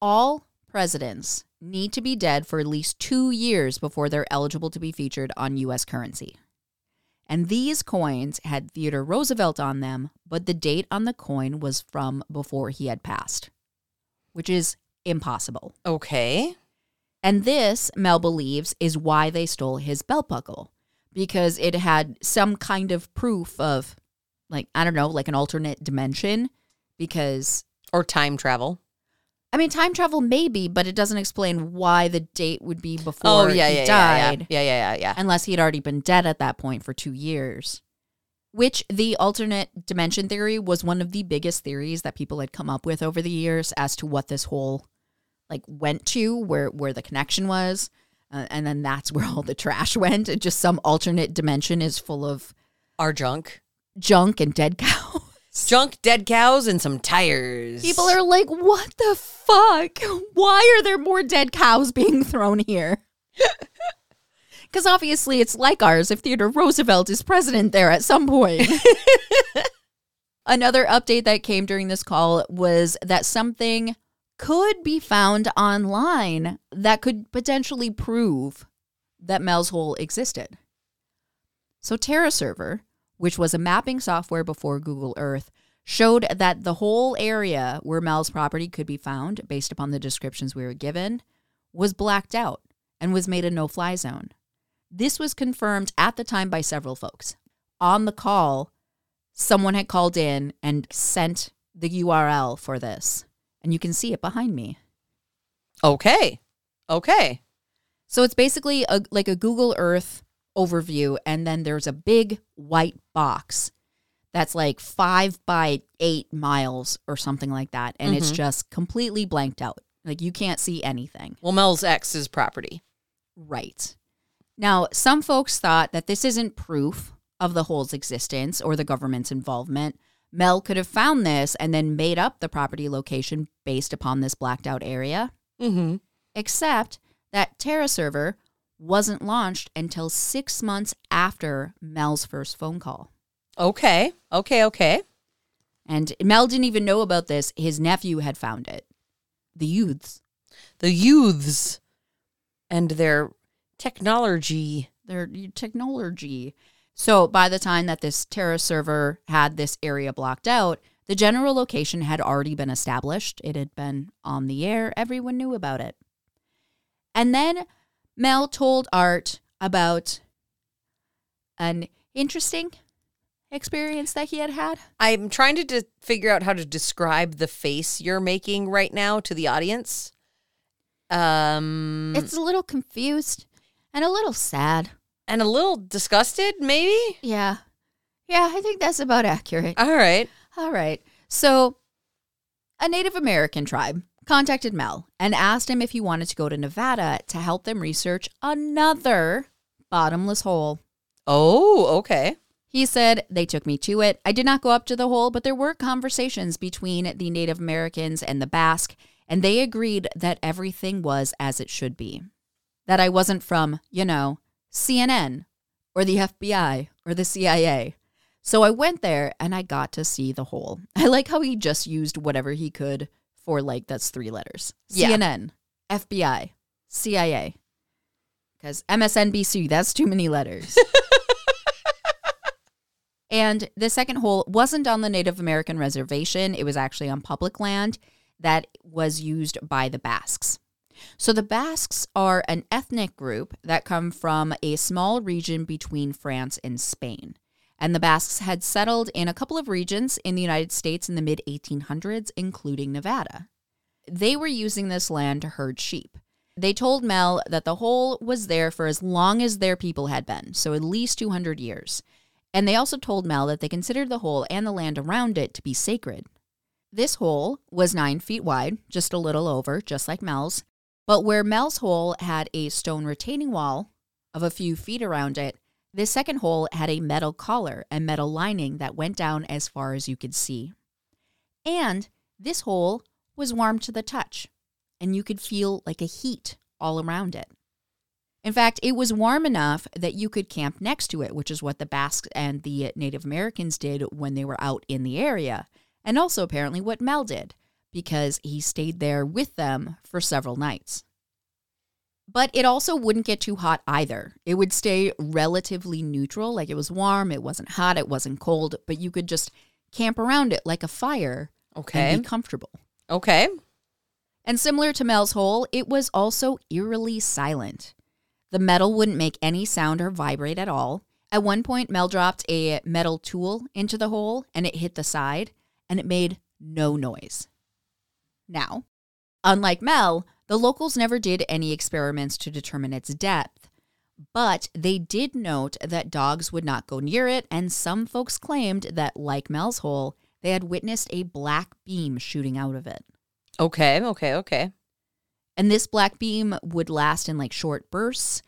All presidents need to be dead for at least 2 years before they're eligible to be featured on U.S. currency. And these coins had Theodore Roosevelt on them, but the date on the coin was from before he had passed, which is impossible. Okay. And this, Mel believes, is why they stole his belt buckle, because it had some kind of proof of, like, I don't know, like an alternate dimension because... Or time travel. Time travel maybe, but it doesn't explain why the date would be before he died. Yeah. Unless he had already been dead at that point for 2 years. Which the alternate dimension theory was one of the biggest theories that people had come up with over the years as to what this whole, like, went to, where the connection was. And then that's where all the trash went. It just some alternate dimension is full of... Our junk. Junk and dead cows. Junk, dead cows, and some tires. People are like, what the fuck? Why are there more dead cows being thrown here? Because obviously it's like ours if Theodore Roosevelt is president there at some point. Another update that came during this call was that something could be found online that could potentially prove that Mel's Hole existed. So TerraServer, which was a mapping software before Google Earth, showed that the whole area where Mel's property could be found, based upon the descriptions we were given, was blacked out and was made a no-fly zone. This was confirmed at the time by several folks. On the call, someone had called in and sent the URL for this. And you can see it behind me. Okay. So it's basically like a Google Earth overview, and then there's a big white box that's like 5 by 8 miles or something like that, and it's just completely blanked out. Like, you can't see anything. Well, Mel's ex's property. Right. Now, some folks thought that this isn't proof of the hole's existence or the government's involvement. Mel could have found this and then made up the property location based upon this blacked out area. Mm-hmm. Except that TerraServer wasn't launched until 6 months after Mel's first phone call. Okay. And Mel didn't even know about this. His nephew had found it. The youths. And their technology. So by the time that this TerraServer had this area blocked out, the general location had already been established. It had been on the air. Everyone knew about it. And then Mel told Art about an interesting experience that he had. I'm trying to figure out how to describe the face you're making right now to the audience. It's a little confused and a little sad. And a little disgusted, maybe? Yeah, I think that's about accurate. All right. So a Native American tribe contacted Mel and asked him if he wanted to go to Nevada to help them research another bottomless hole. Oh, okay. He said, they took me to it. I did not go up to the hole, but there were conversations between the Native Americans and the Basque, and they agreed that everything was as it should be. That I wasn't from, CNN or the FBI or the CIA. So I went there and I got to see the hole. I like how he just used whatever he could for, like, that's 3 letters. Yeah. CNN, FBI, CIA. Because MSNBC, that's too many letters. And the second hole wasn't on the Native American reservation. It was actually on public land that was used by the Basques. So the Basques are an ethnic group that come from a small region between France and Spain. And the Basques had settled in a couple of regions in the United States in the mid-1800s, including Nevada. They were using this land to herd sheep. They told Mel that the hole was there for as long as their people had been, so at least 200 years. And they also told Mel that they considered the hole and the land around it to be sacred. This hole was 9 feet wide, just a little over, just like Mel's. But where Mel's hole had a stone retaining wall of a few feet around it, this second hole had a metal collar and metal lining that went down as far as you could see. And this hole was warm to the touch, and you could feel like a heat all around it. In fact, it was warm enough that you could camp next to it, which is what the Basques and the Native Americans did when they were out in the area, and also apparently what Mel did, because he stayed there with them for several nights. But it also wouldn't get too hot either. It would stay relatively neutral, like it was warm, it wasn't hot, it wasn't cold, but you could just camp around it like a fire and be comfortable. Okay. And similar to Mel's hole, it was also eerily silent. The metal wouldn't make any sound or vibrate at all. At one point, Mel dropped a metal tool into the hole, and it hit the side, and it made no noise. Now, unlike Mel, the locals never did any experiments to determine its depth, but they did note that dogs would not go near it, and some folks claimed that, like Mel's hole, they had witnessed a black beam shooting out of it. Okay. And this black beam would last in, like, short bursts,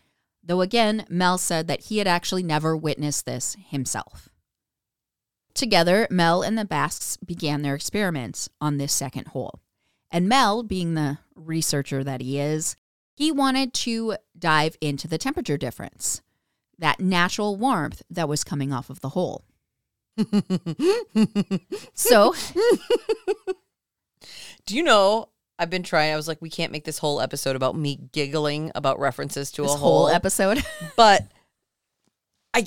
though again, Mel said that he had actually never witnessed this himself. Together, Mel and the Basques began their experiments on this second hole. And Mel, being the researcher that he is, he wanted to dive into the temperature difference, that natural warmth that was coming off of the hole. So, do you know, I've been trying, I was like, we can't make this whole episode about me giggling about references to this a hole. But I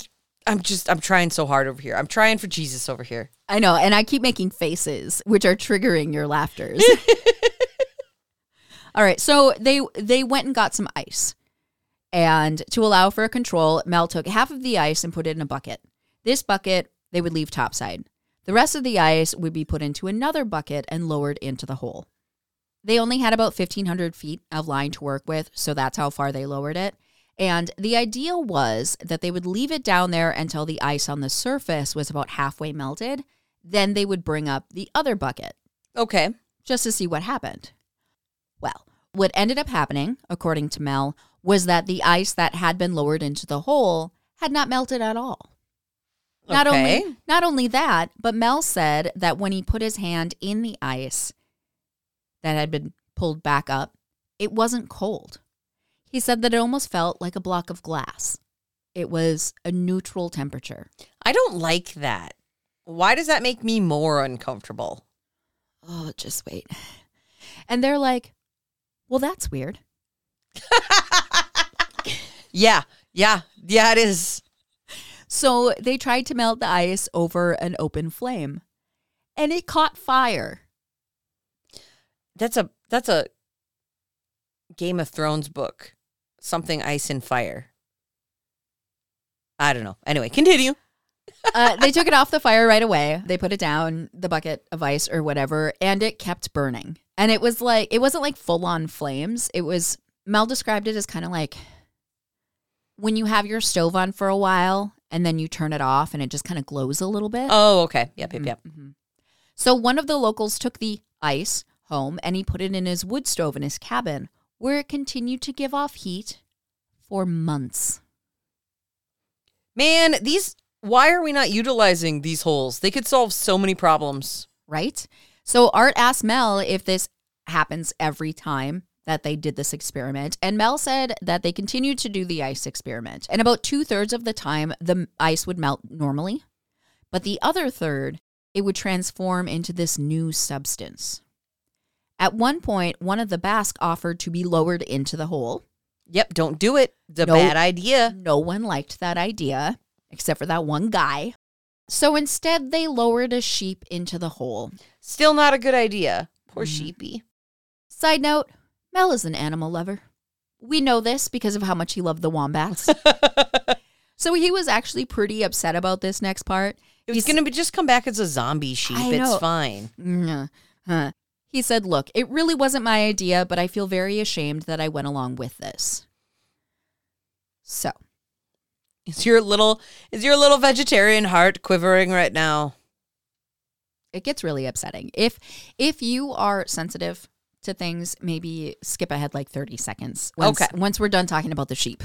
I'm trying so hard over here. I'm trying for Jesus over here. I know, and I keep making faces, which are triggering your laughters. All right, so they went and got some ice. And to allow for a control, Mel took half of the ice and put it in a bucket. This bucket, they would leave topside. The rest of the ice would be put into another bucket and lowered into the hole. They only had about 1,500 feet of line to work with, so that's how far they lowered it. And the idea was that they would leave it down there until the ice on the surface was about halfway melted. Then they would bring up the other bucket. Okay. Just to see what happened. Well, what ended up happening, according to Mel, was that the ice that had been lowered into the hole had not melted at all. Okay. Not only that, but Mel said that when he put his hand in the ice that had been pulled back up, it wasn't cold. He said that it almost felt like a block of glass. It was a neutral temperature. I don't like that. Why does that make me more uncomfortable? Oh, just wait. And they're like, well, that's weird. Yeah, it is. So they tried to melt the ice over an open flame, and it caught fire. That's a Game of Thrones book. Something ice and fire. I don't know. Anyway, continue. They took it off the fire right away. They put it down, the bucket of ice or whatever, and it kept burning. And it was like, it wasn't like full on flames. It was, Mel described it as kind of like when you have your stove on for a while and then you turn it off and it just kind of glows a little bit. Oh, okay. Yep. Mm-hmm. So one of the locals took the ice home and he put it in his wood stove in his cabin, where it continued to give off heat for months. Man, why are we not utilizing these holes? They could solve so many problems. Right? So Art asked Mel if this happens every time that they did this experiment. And Mel said that they continued to do the ice experiment. And about 2/3 of the time, the ice would melt normally. But the other third, it would transform into this new substance. At one point, one of the Basque offered to be lowered into the hole. Yep, don't do it. Bad idea. No one liked that idea, except for that one guy. So instead, they lowered a sheep into the hole. Still not a good idea. Poor sheepy. Side note, Mel is an animal lover. We know this because of how much he loved the wombats. So he was actually pretty upset about this next part. He's going to just come back as a zombie sheep. It's fine. He said, look, it really wasn't my idea, but I feel very ashamed that I went along with this. So. Is your little vegetarian heart quivering right now? It gets really upsetting. If you are sensitive to things, maybe skip ahead like 30 seconds. Once we're done talking about the sheep.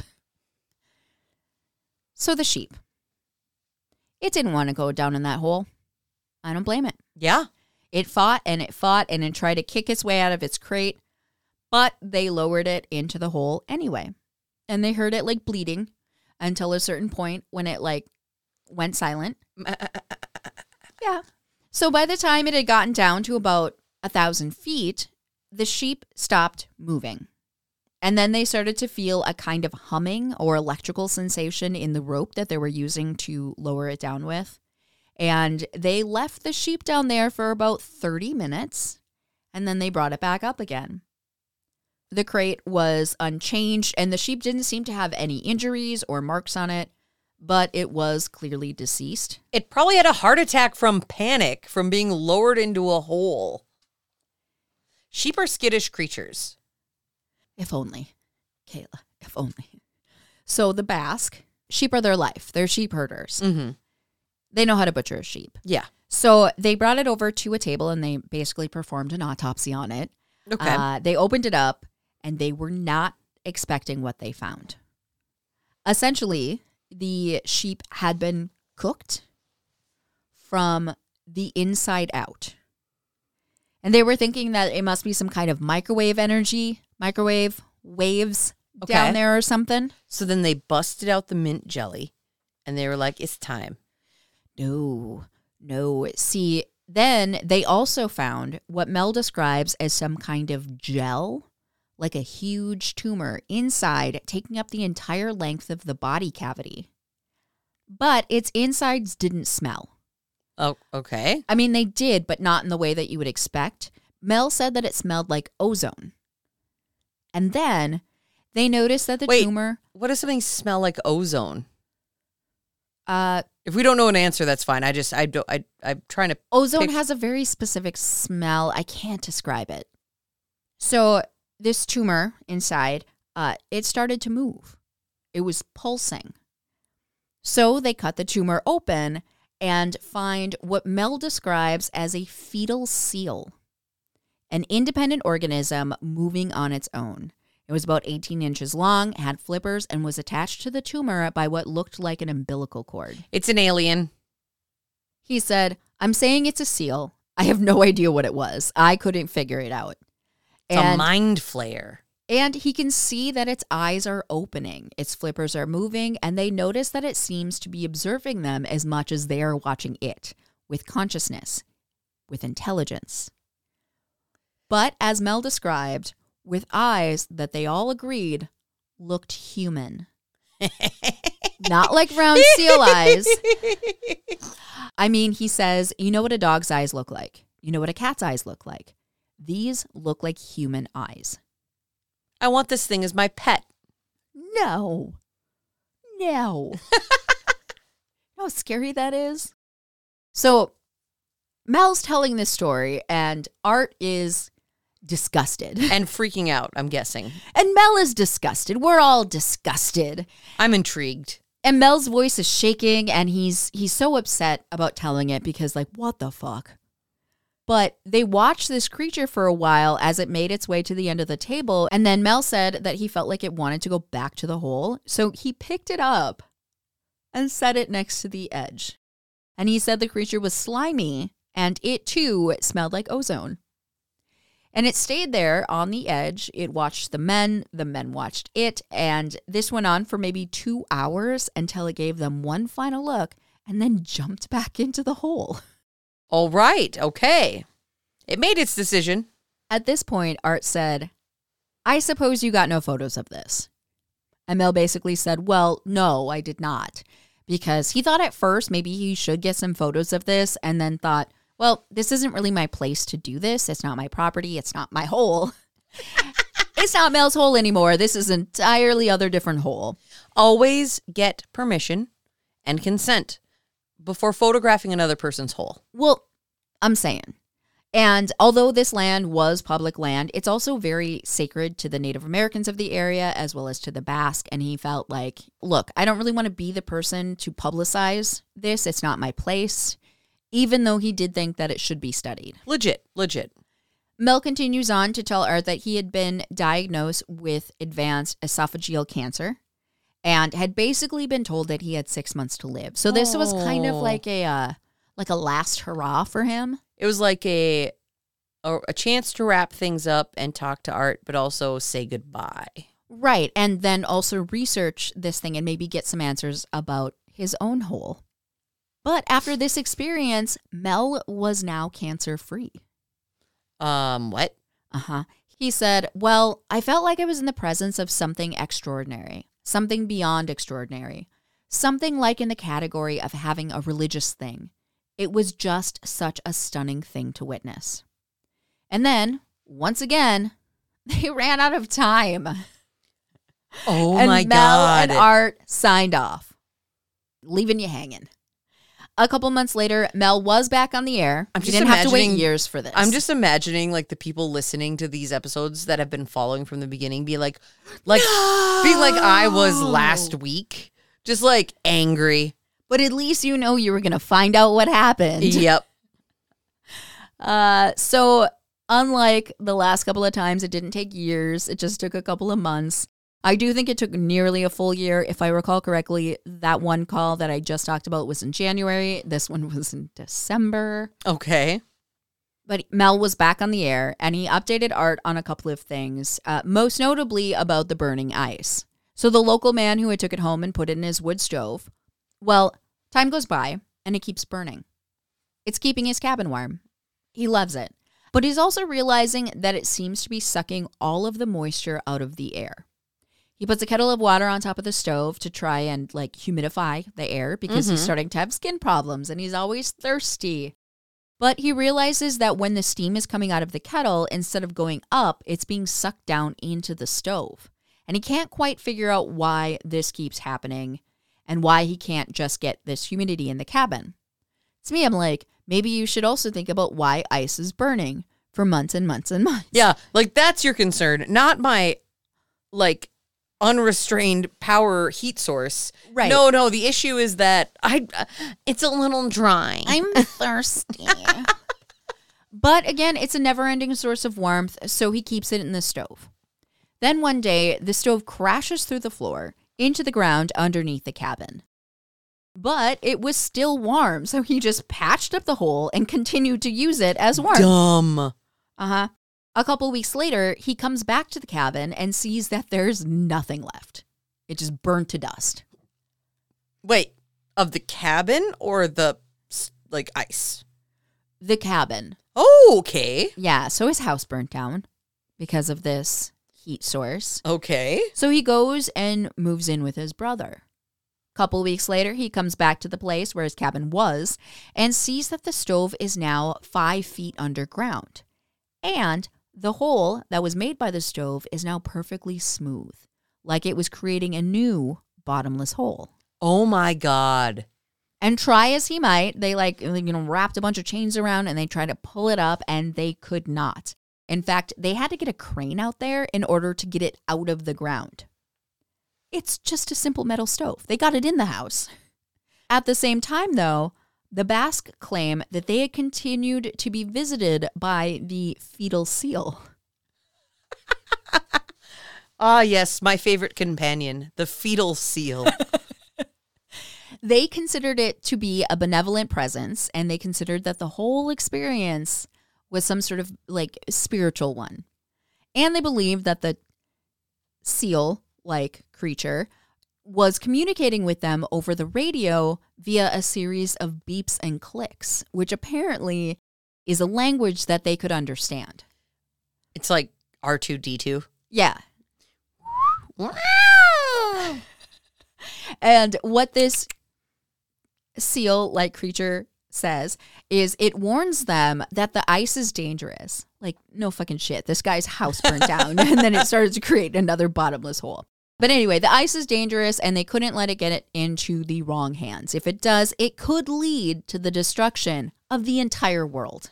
So the sheep. It didn't want to go down in that hole. I don't blame it. Yeah. It fought and it tried to kick its way out of its crate, but they lowered it into the hole anyway. And they heard it like bleeding until a certain point when it like went silent. Yeah. So by the time it had gotten down to about 1,000 feet, the sheep stopped moving. And then they started to feel a kind of humming or electrical sensation in the rope that they were using to lower it down with. And they left the sheep down there for about 30 minutes, and then they brought it back up again. The crate was unchanged, and the sheep didn't seem to have any injuries or marks on it, but it was clearly deceased. It probably had a heart attack from panic, from being lowered into a hole. Sheep are skittish creatures. If only. Kayla, if only. So the Basque, sheep are their life. They're sheep herders. Mm-hmm. They know how to butcher a sheep. Yeah. So they brought it over to a table and they basically performed an autopsy on it. Okay. They opened it up and they were not expecting what they found. Essentially, the sheep had been cooked from the inside out. And they were thinking that it must be some kind of microwave energy, microwave waves down there or something. So then they busted out the mint jelly and they were like, it's time. No. See, then they also found what Mel describes as some kind of gel, like a huge tumor inside, taking up the entire length of the body cavity. but its insides didn't smell. Oh, okay. I mean, they did, but not in the way that you would expect. Mel said that it smelled like ozone. And then they noticed that the tumor... What does something smell like ozone? If we don't know an answer, that's fine. I'm trying to... Ozone has a very specific smell. I can't describe it. So this tumor inside, it started to move. It was pulsing. So they cut the tumor open and find what Mel describes as a fetal seal, an independent organism moving on its own. It was about 18 inches long, had flippers, and was attached to the tumor by what looked like an umbilical cord. It's an alien. He said, "I'm saying it's a seal. I have no idea what it was. I couldn't figure it out." It's a mind flayer. And he can see that its eyes are opening, its flippers are moving, and they notice that it seems to be observing them as much as they are watching it, with consciousness, with intelligence. But as Mel described, with eyes that they all agreed looked human. Not like round seal eyes. I mean, he says, you know what a dog's eyes look like. You know what a cat's eyes look like. These look like human eyes. I want this thing as my pet. No. How scary that is. So Mel's telling this story and Art is disgusted. And freaking out, I'm guessing. And Mel is disgusted. We're all disgusted. I'm intrigued. And Mel's voice is shaking and he's so upset about telling it because like, what the fuck? But they watched this creature for a while as it made its way to the end of the table. And then Mel said that he felt like it wanted to go back to the hole. So he picked it up and set it next to the edge. And he said the creature was slimy and it too smelled like ozone. And it stayed there on the edge. It watched the men watched it. And this went on for maybe 2 hours until it gave them one final look and then jumped back into the hole. All right, okay. It made its decision. At this point, Art said, I suppose you got no photos of this. And Mel basically said, well, no, I did not. Because he thought at first maybe he should get some photos of this and then thought, well, this isn't really my place to do this. It's not my property. It's not my hole. It's not Mel's hole anymore. This is an entirely other different hole. Always get permission and consent before photographing another person's hole. Well, I'm saying. And although this land was public land, it's also very sacred to the Native Americans of the area as well as to the Basque. And he felt like, look, I don't really want to be the person to publicize this. It's not my place. Even though he did think that it should be studied. Legit. Mel continues on to tell Art that he had been diagnosed with advanced esophageal cancer. And had basically been told that he had 6 months to live. So this was kind of like a last hurrah for him. It was like a chance to wrap things up and talk to Art, but also say goodbye. Right. And then also research this thing and maybe get some answers about his own hole. But after this experience, Mel was now cancer-free. What? Uh-huh. He said, well, I felt like I was in the presence of something extraordinary. Something beyond extraordinary. Something like in the category of having a religious thing. It was just such a stunning thing to witness. And then, once again, they ran out of time. Oh my God. And Mel and Art signed off. Leaving you hanging. A couple months later, Mel was back on the air. You didn't have to wait years for this. I'm just imagining like the people listening to these episodes that have been following from the beginning be like no! Being like I was last week, just like angry. But at least you know you were gonna find out what happened. Yep. So unlike the last couple of times, it didn't take years. It just took a couple of months. I do think it took nearly a full year. If I recall correctly, that one call that I just talked about was in January. This one was in December. Okay. But Mel was back on the air, and he updated Art on a couple of things, most notably about the burning ice. So the local man who had took it home and put it in his wood stove, well, time goes by, and it keeps burning. It's keeping his cabin warm. He loves it. But he's also realizing that it seems to be sucking all of the moisture out of the air. He puts a kettle of water on top of the stove to try and, like, humidify the air because he's starting to have skin problems and he's always thirsty. But he realizes that when the steam is coming out of the kettle, instead of going up, it's being sucked down into the stove. And he can't quite figure out why this keeps happening and why he can't just get this humidity in the cabin. To me, I'm like, maybe you should also think about why ice is burning for months and months and months. Yeah, like, that's your concern, not my, like, unrestrained power heat source. Right. No, the issue is that it's a little dry. I'm thirsty. But again, it's a never-ending source of warmth, so he keeps it in the stove. Then one day, the stove crashes through the floor into the ground underneath the cabin. But it was still warm, so he just patched up the hole and continued to use it as warmth. Dumb. Uh-huh. A couple weeks later, he comes back to the cabin and sees that there's nothing left. It just burned to dust. Wait, of the cabin or the, like, ice? The cabin. Oh, okay. Yeah, so his house burnt down because of this heat source. Okay. So he goes and moves in with his brother. Couple weeks later, he comes back to the place where his cabin was and sees that the stove is now 5 feet underground. And the hole that was made by the stove is now perfectly smooth, like it was creating a new bottomless hole. Oh, my God. And try as he might, they, like, you know, wrapped a bunch of chains around and they tried to pull it up and they could not. In fact, they had to get a crane out there in order to get it out of the ground. It's just a simple metal stove. They got it in the house. At the same time, though, the Basque claim that they had continued to be visited by the fetal seal. Ah, yes, my favorite companion, the fetal seal. They considered it to be a benevolent presence, and they considered that the whole experience was some sort of, like, spiritual one. And they believed that the seal-like creature was communicating with them over the radio via a series of beeps and clicks, which apparently is a language that they could understand. It's like R2-D2. Yeah. And what this seal-like creature says is it warns them that the ice is dangerous. Like, no fucking shit. This guy's house burnt down, and then it started to create another bottomless hole. But anyway, the ice is dangerous and they couldn't let it get it into the wrong hands. If it does, it could lead to the destruction of the entire world.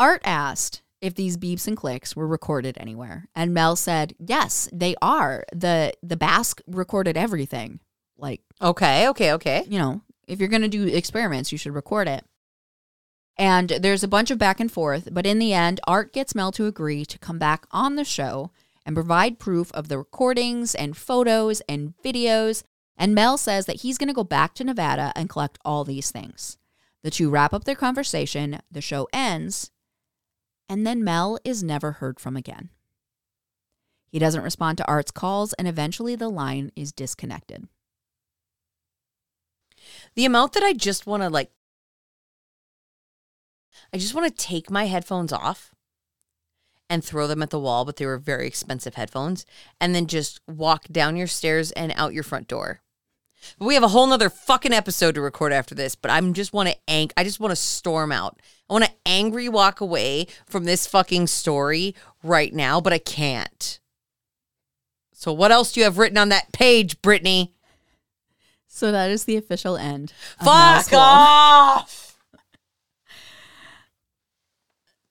Art asked if these beeps and clicks were recorded anywhere. And Mel said, yes, they are. The Basque recorded everything. Like, okay. You know, if you're going to do experiments, you should record it. And there's a bunch of back and forth, but in the end, Art gets Mel to agree to come back on the show and provide proof of the recordings and photos and videos. And Mel says that he's going to go back to Nevada and collect all these things. The two wrap up their conversation, the show ends, and then Mel is never heard from again. He doesn't respond to Art's calls, and eventually the line is disconnected. The amount that I just want to, like, I just want to take my headphones off and throw them at the wall, but they were very expensive headphones, and then just walk down your stairs and out your front door. But we have a whole nother fucking episode to record after this, but I just want to storm out. I want to angry walk away from this fucking story right now, but I can't. So what else do you have written on that page, Brittany? So that is the official end. Fuck off!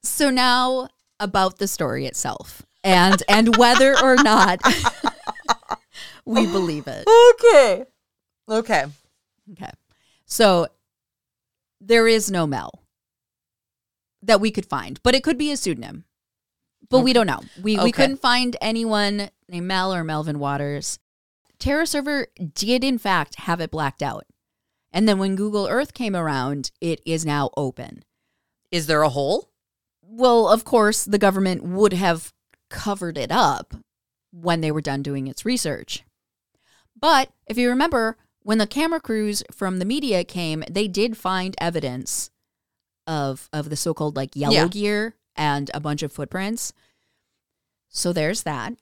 So now about the story itself and whether or not we believe it. Okay. So there is no Mel that we could find, but it could be a pseudonym. But we don't know. We couldn't find anyone named Mel or Melvin Waters. TerraServer did, in fact, have it blacked out. And then when Google Earth came around, it is now open. Is there a hole? Well, of course, the government would have covered it up when they were done doing its research. But if you remember, when the camera crews from the media came, they did find evidence of the so-called, like, yellow gear and a bunch of footprints. So there's that.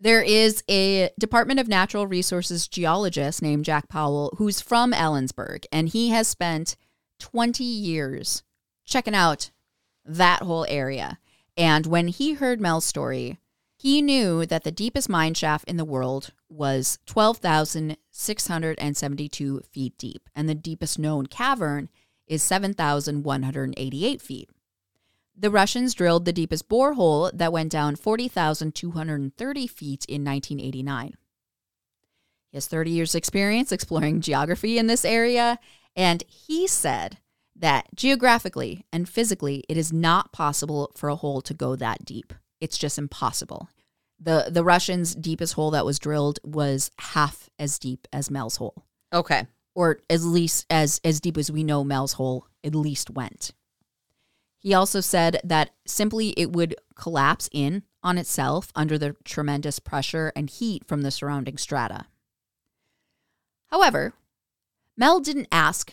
There is a Department of Natural Resources geologist named Jack Powell who's from Ellensburg, and he has spent 20 years checking out that whole area. And when he heard Mel's story, he knew that the deepest mine shaft in the world was 12,672 feet deep, and the deepest known cavern is 7,188 feet. The Russians drilled the deepest borehole that went down 40,230 feet in 1989. He has 30 years' experience exploring geography in this area, and he said that geographically and physically, it is not possible for a hole to go that deep. It's just impossible. The Russians' deepest hole that was drilled was half as deep as Mel's Hole. Okay. Or at least as deep as we know Mel's Hole at least went. He also said that simply it would collapse in on itself under the tremendous pressure and heat from the surrounding strata. However, Mel didn't ask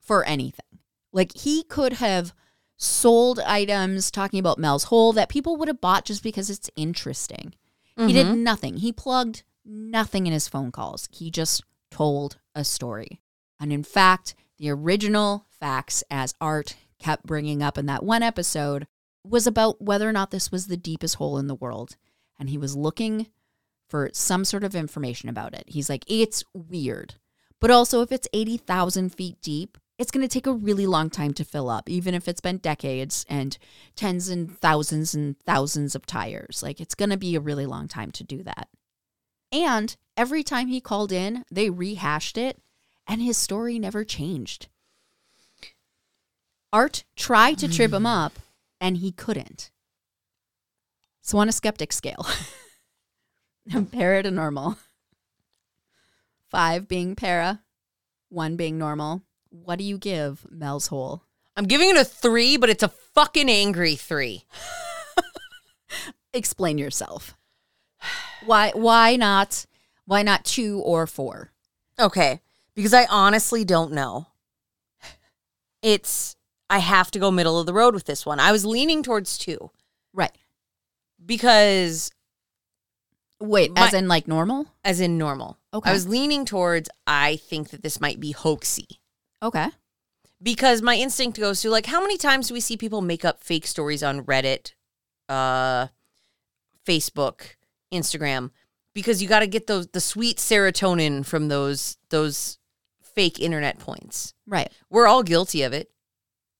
for anything. Like, he could have sold items talking about Mel's Hole that people would have bought just because it's interesting. Mm-hmm. He did nothing. He plugged nothing in his phone calls. He just told a story. And in fact, the original facts, as Art kept bringing up in that one episode, was about whether or not this was the deepest hole in the world. And he was looking for some sort of information about it. He's like, it's weird. But also, if it's 80,000 feet deep, it's going to take a really long time to fill up, even if it's been decades and tens and thousands of tires. Like, it's going to be a really long time to do that. And every time he called in, they rehashed it, and his story never changed. Art tried to trip him up, and he couldn't. So on a skeptic scale, paranormal, 5 being para, 1 being normal, what do you give Mel's Hole? I'm giving it a 3, but it's a fucking angry 3. Explain yourself. Why not? Why not 2 or 4? Okay, because I honestly don't know. I have to go middle of the road with this one. I was leaning towards 2. Right. Because. Wait, as in like normal? As in normal. Okay. I was leaning towards, I think that this might be hoaxy. Okay. Because my instinct goes to, like, how many times do we see people make up fake stories on Reddit, Facebook, Instagram? Because you got to get the sweet serotonin from those fake internet points. Right. We're all guilty of it.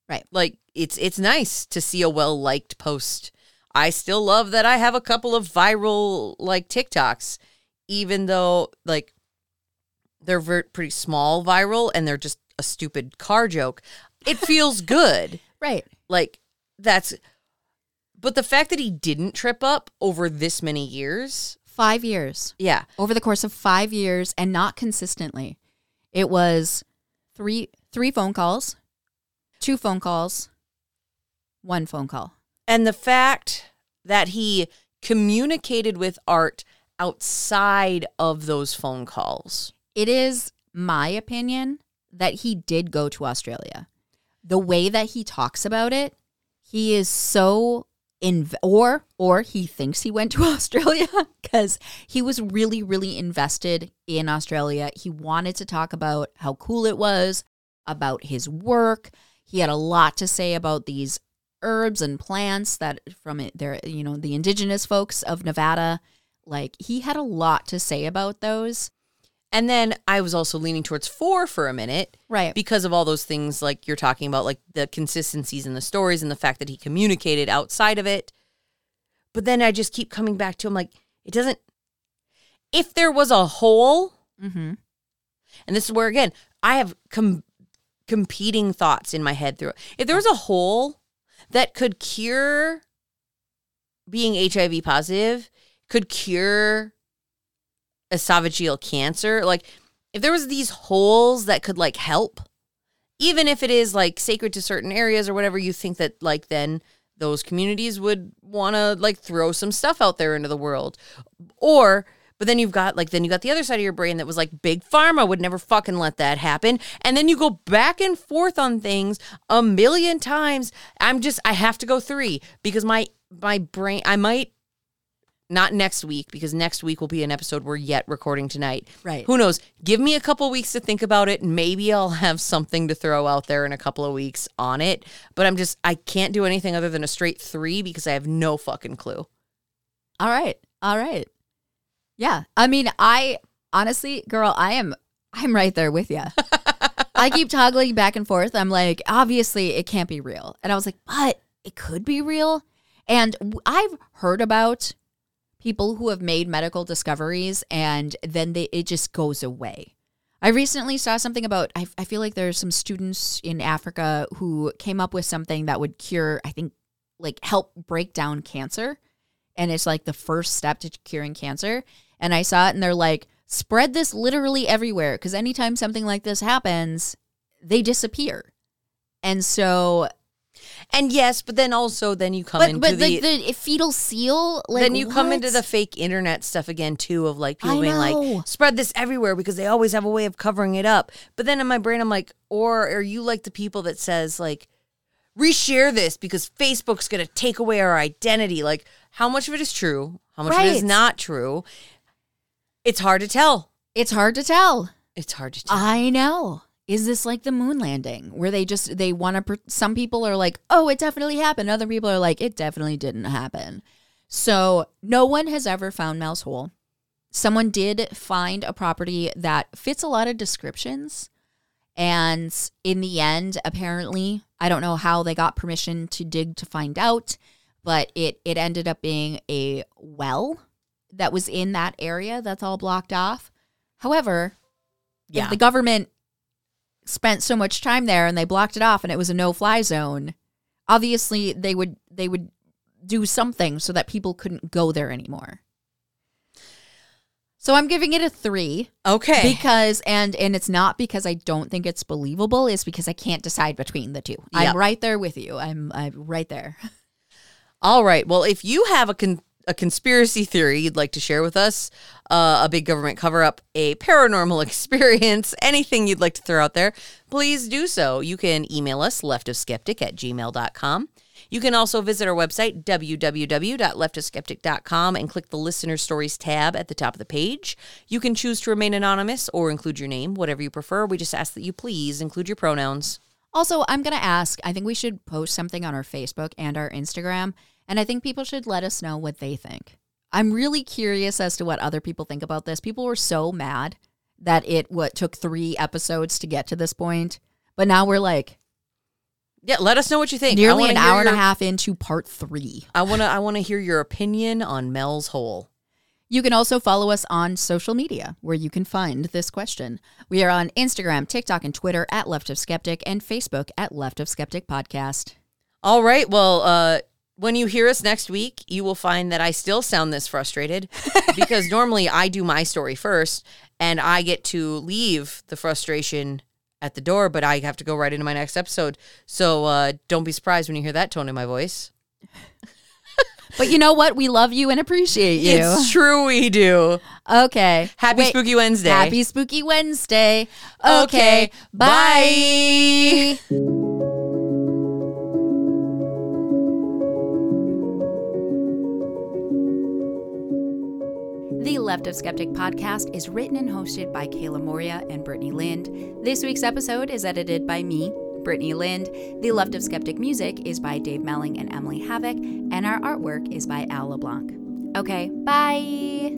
Right. Like, it's nice to see a well-liked post. I still love that I have a couple of viral, like, TikToks, even though, like, they're pretty small viral and they're just a stupid car joke. It feels good. Right. Like, but the fact that he didn't trip up over this many years. 5 years. Yeah. Over the course of 5 years, and not consistently. It was three phone calls. 2 phone calls, 1 phone call. And the fact that he communicated with Art outside of those phone calls. It is my opinion that he did go to Australia. The way that he talks about it, he is so or he thinks he went to Australia because he was really, really invested in Australia. He wanted to talk about how cool it was, about his work. He had a lot to say about these herbs and plants that the indigenous folks of Nevada. Like, he had a lot to say about those. And then I was also leaning towards 4 for a minute. Right. Because of all those things, like, you're talking about, like, the consistencies in the stories and the fact that he communicated outside of it. But then I just keep coming back to him, like, it doesn't. If there was a hole, mm-hmm. And this is where, again, I have competing thoughts in my head through it. If there was a hole that could cure being HIV positive, could cure esophageal cancer, like, if there was these holes that could, like, help, even if it is, like, sacred to certain areas or whatever, you think that, like, then those communities would want to, like, throw some stuff out there into the world. But then you got the other side of your brain that was like, big pharma would never fucking let that happen. And then you go back and forth on things a million times. I have to go 3 because my brain, I might Not next week, because next week will be an episode we're yet recording tonight. Right. Who knows? Give me a couple weeks to think about it. Maybe I'll have something to throw out there in a couple of weeks on it. But I can't do anything other than a straight 3 because I have no fucking clue. All right. Yeah. I mean, honestly, girl, I'm right there with you. I keep toggling back and forth. I'm like, obviously it can't be real. And I was like, but it could be real. And I've heard about people who have made medical discoveries and then it just goes away. I recently saw something about, I feel like there's some students in Africa who came up with something that would cure, I think, like help break down cancer. And it's like the first step to curing cancer. And I saw it and they're like, spread this literally everywhere. Because anytime something like this happens, they disappear. And so... And yes, but then also you come into the fetal seal. Like, then you come into the fake internet stuff again too of like people being like, spread this everywhere because they always have a way of covering it up. But then in my brain I'm like, or are you like the people that says like, reshare this because Facebook's going to take away our identity. Like how much of it is true? How much of it is not true? It's hard to tell. I know. Is this like the moon landing where they want to, some people are like, oh, it definitely happened. Other people are like, it definitely didn't happen. So no one has ever found Mel's Hole. Someone did find a property that fits a lot of descriptions. And in the end, apparently, I don't know how they got permission to dig to find out, but it ended up being a well that was in that area that's all blocked off. However, if the government spent so much time there and they blocked it off and it was a no-fly zone, obviously they would do something so that people couldn't go there anymore. So I'm giving it a 3. Okay. Because, and it's not because I don't think it's believable, it's because I can't decide between the two. Yep. I'm right there with you. I'm right there. All right. Well, if you have a conspiracy theory you'd like to share with us, a big government cover-up, a paranormal experience, anything you'd like to throw out there, please do so. You can email us, leftofskeptic@gmail.com. You can also visit our website, www.leftofskeptic.com, and click the Listener Stories tab at the top of the page. You can choose to remain anonymous or include your name, whatever you prefer. We just ask that you please include your pronouns. Also, I'm going to ask, I think we should post something on our Facebook and our Instagram. And I think people should let us know what they think. I'm really curious as to what other people think about this. People were so mad that it took 3 episodes to get to this point. But now we're like... Yeah, let us know what you think. Nearly an hour and a half into part 3. I want to hear your opinion on Mel's Hole. You can also follow us on social media where you can find this question. We are on Instagram, TikTok, and Twitter at Left of Skeptic and Facebook at Left of Skeptic Podcast. All right, well... When you hear us next week, you will find that I still sound this frustrated because normally I do my story first and I get to leave the frustration at the door, but I have to go right into my next episode. So don't be surprised when you hear that tone in my voice. But you know what? We love you and appreciate you. It's true we do. Okay. Spooky Wednesday. Happy Spooky Wednesday. Okay. Bye. The Left of Skeptic podcast is written and hosted by Kayla Moria and Brittany Lind. This week's episode is edited by me, Brittany Lind. The Left of Skeptic music is by Dave Melling and Emily Havoc, and our artwork is by Al LeBlanc. Okay, bye!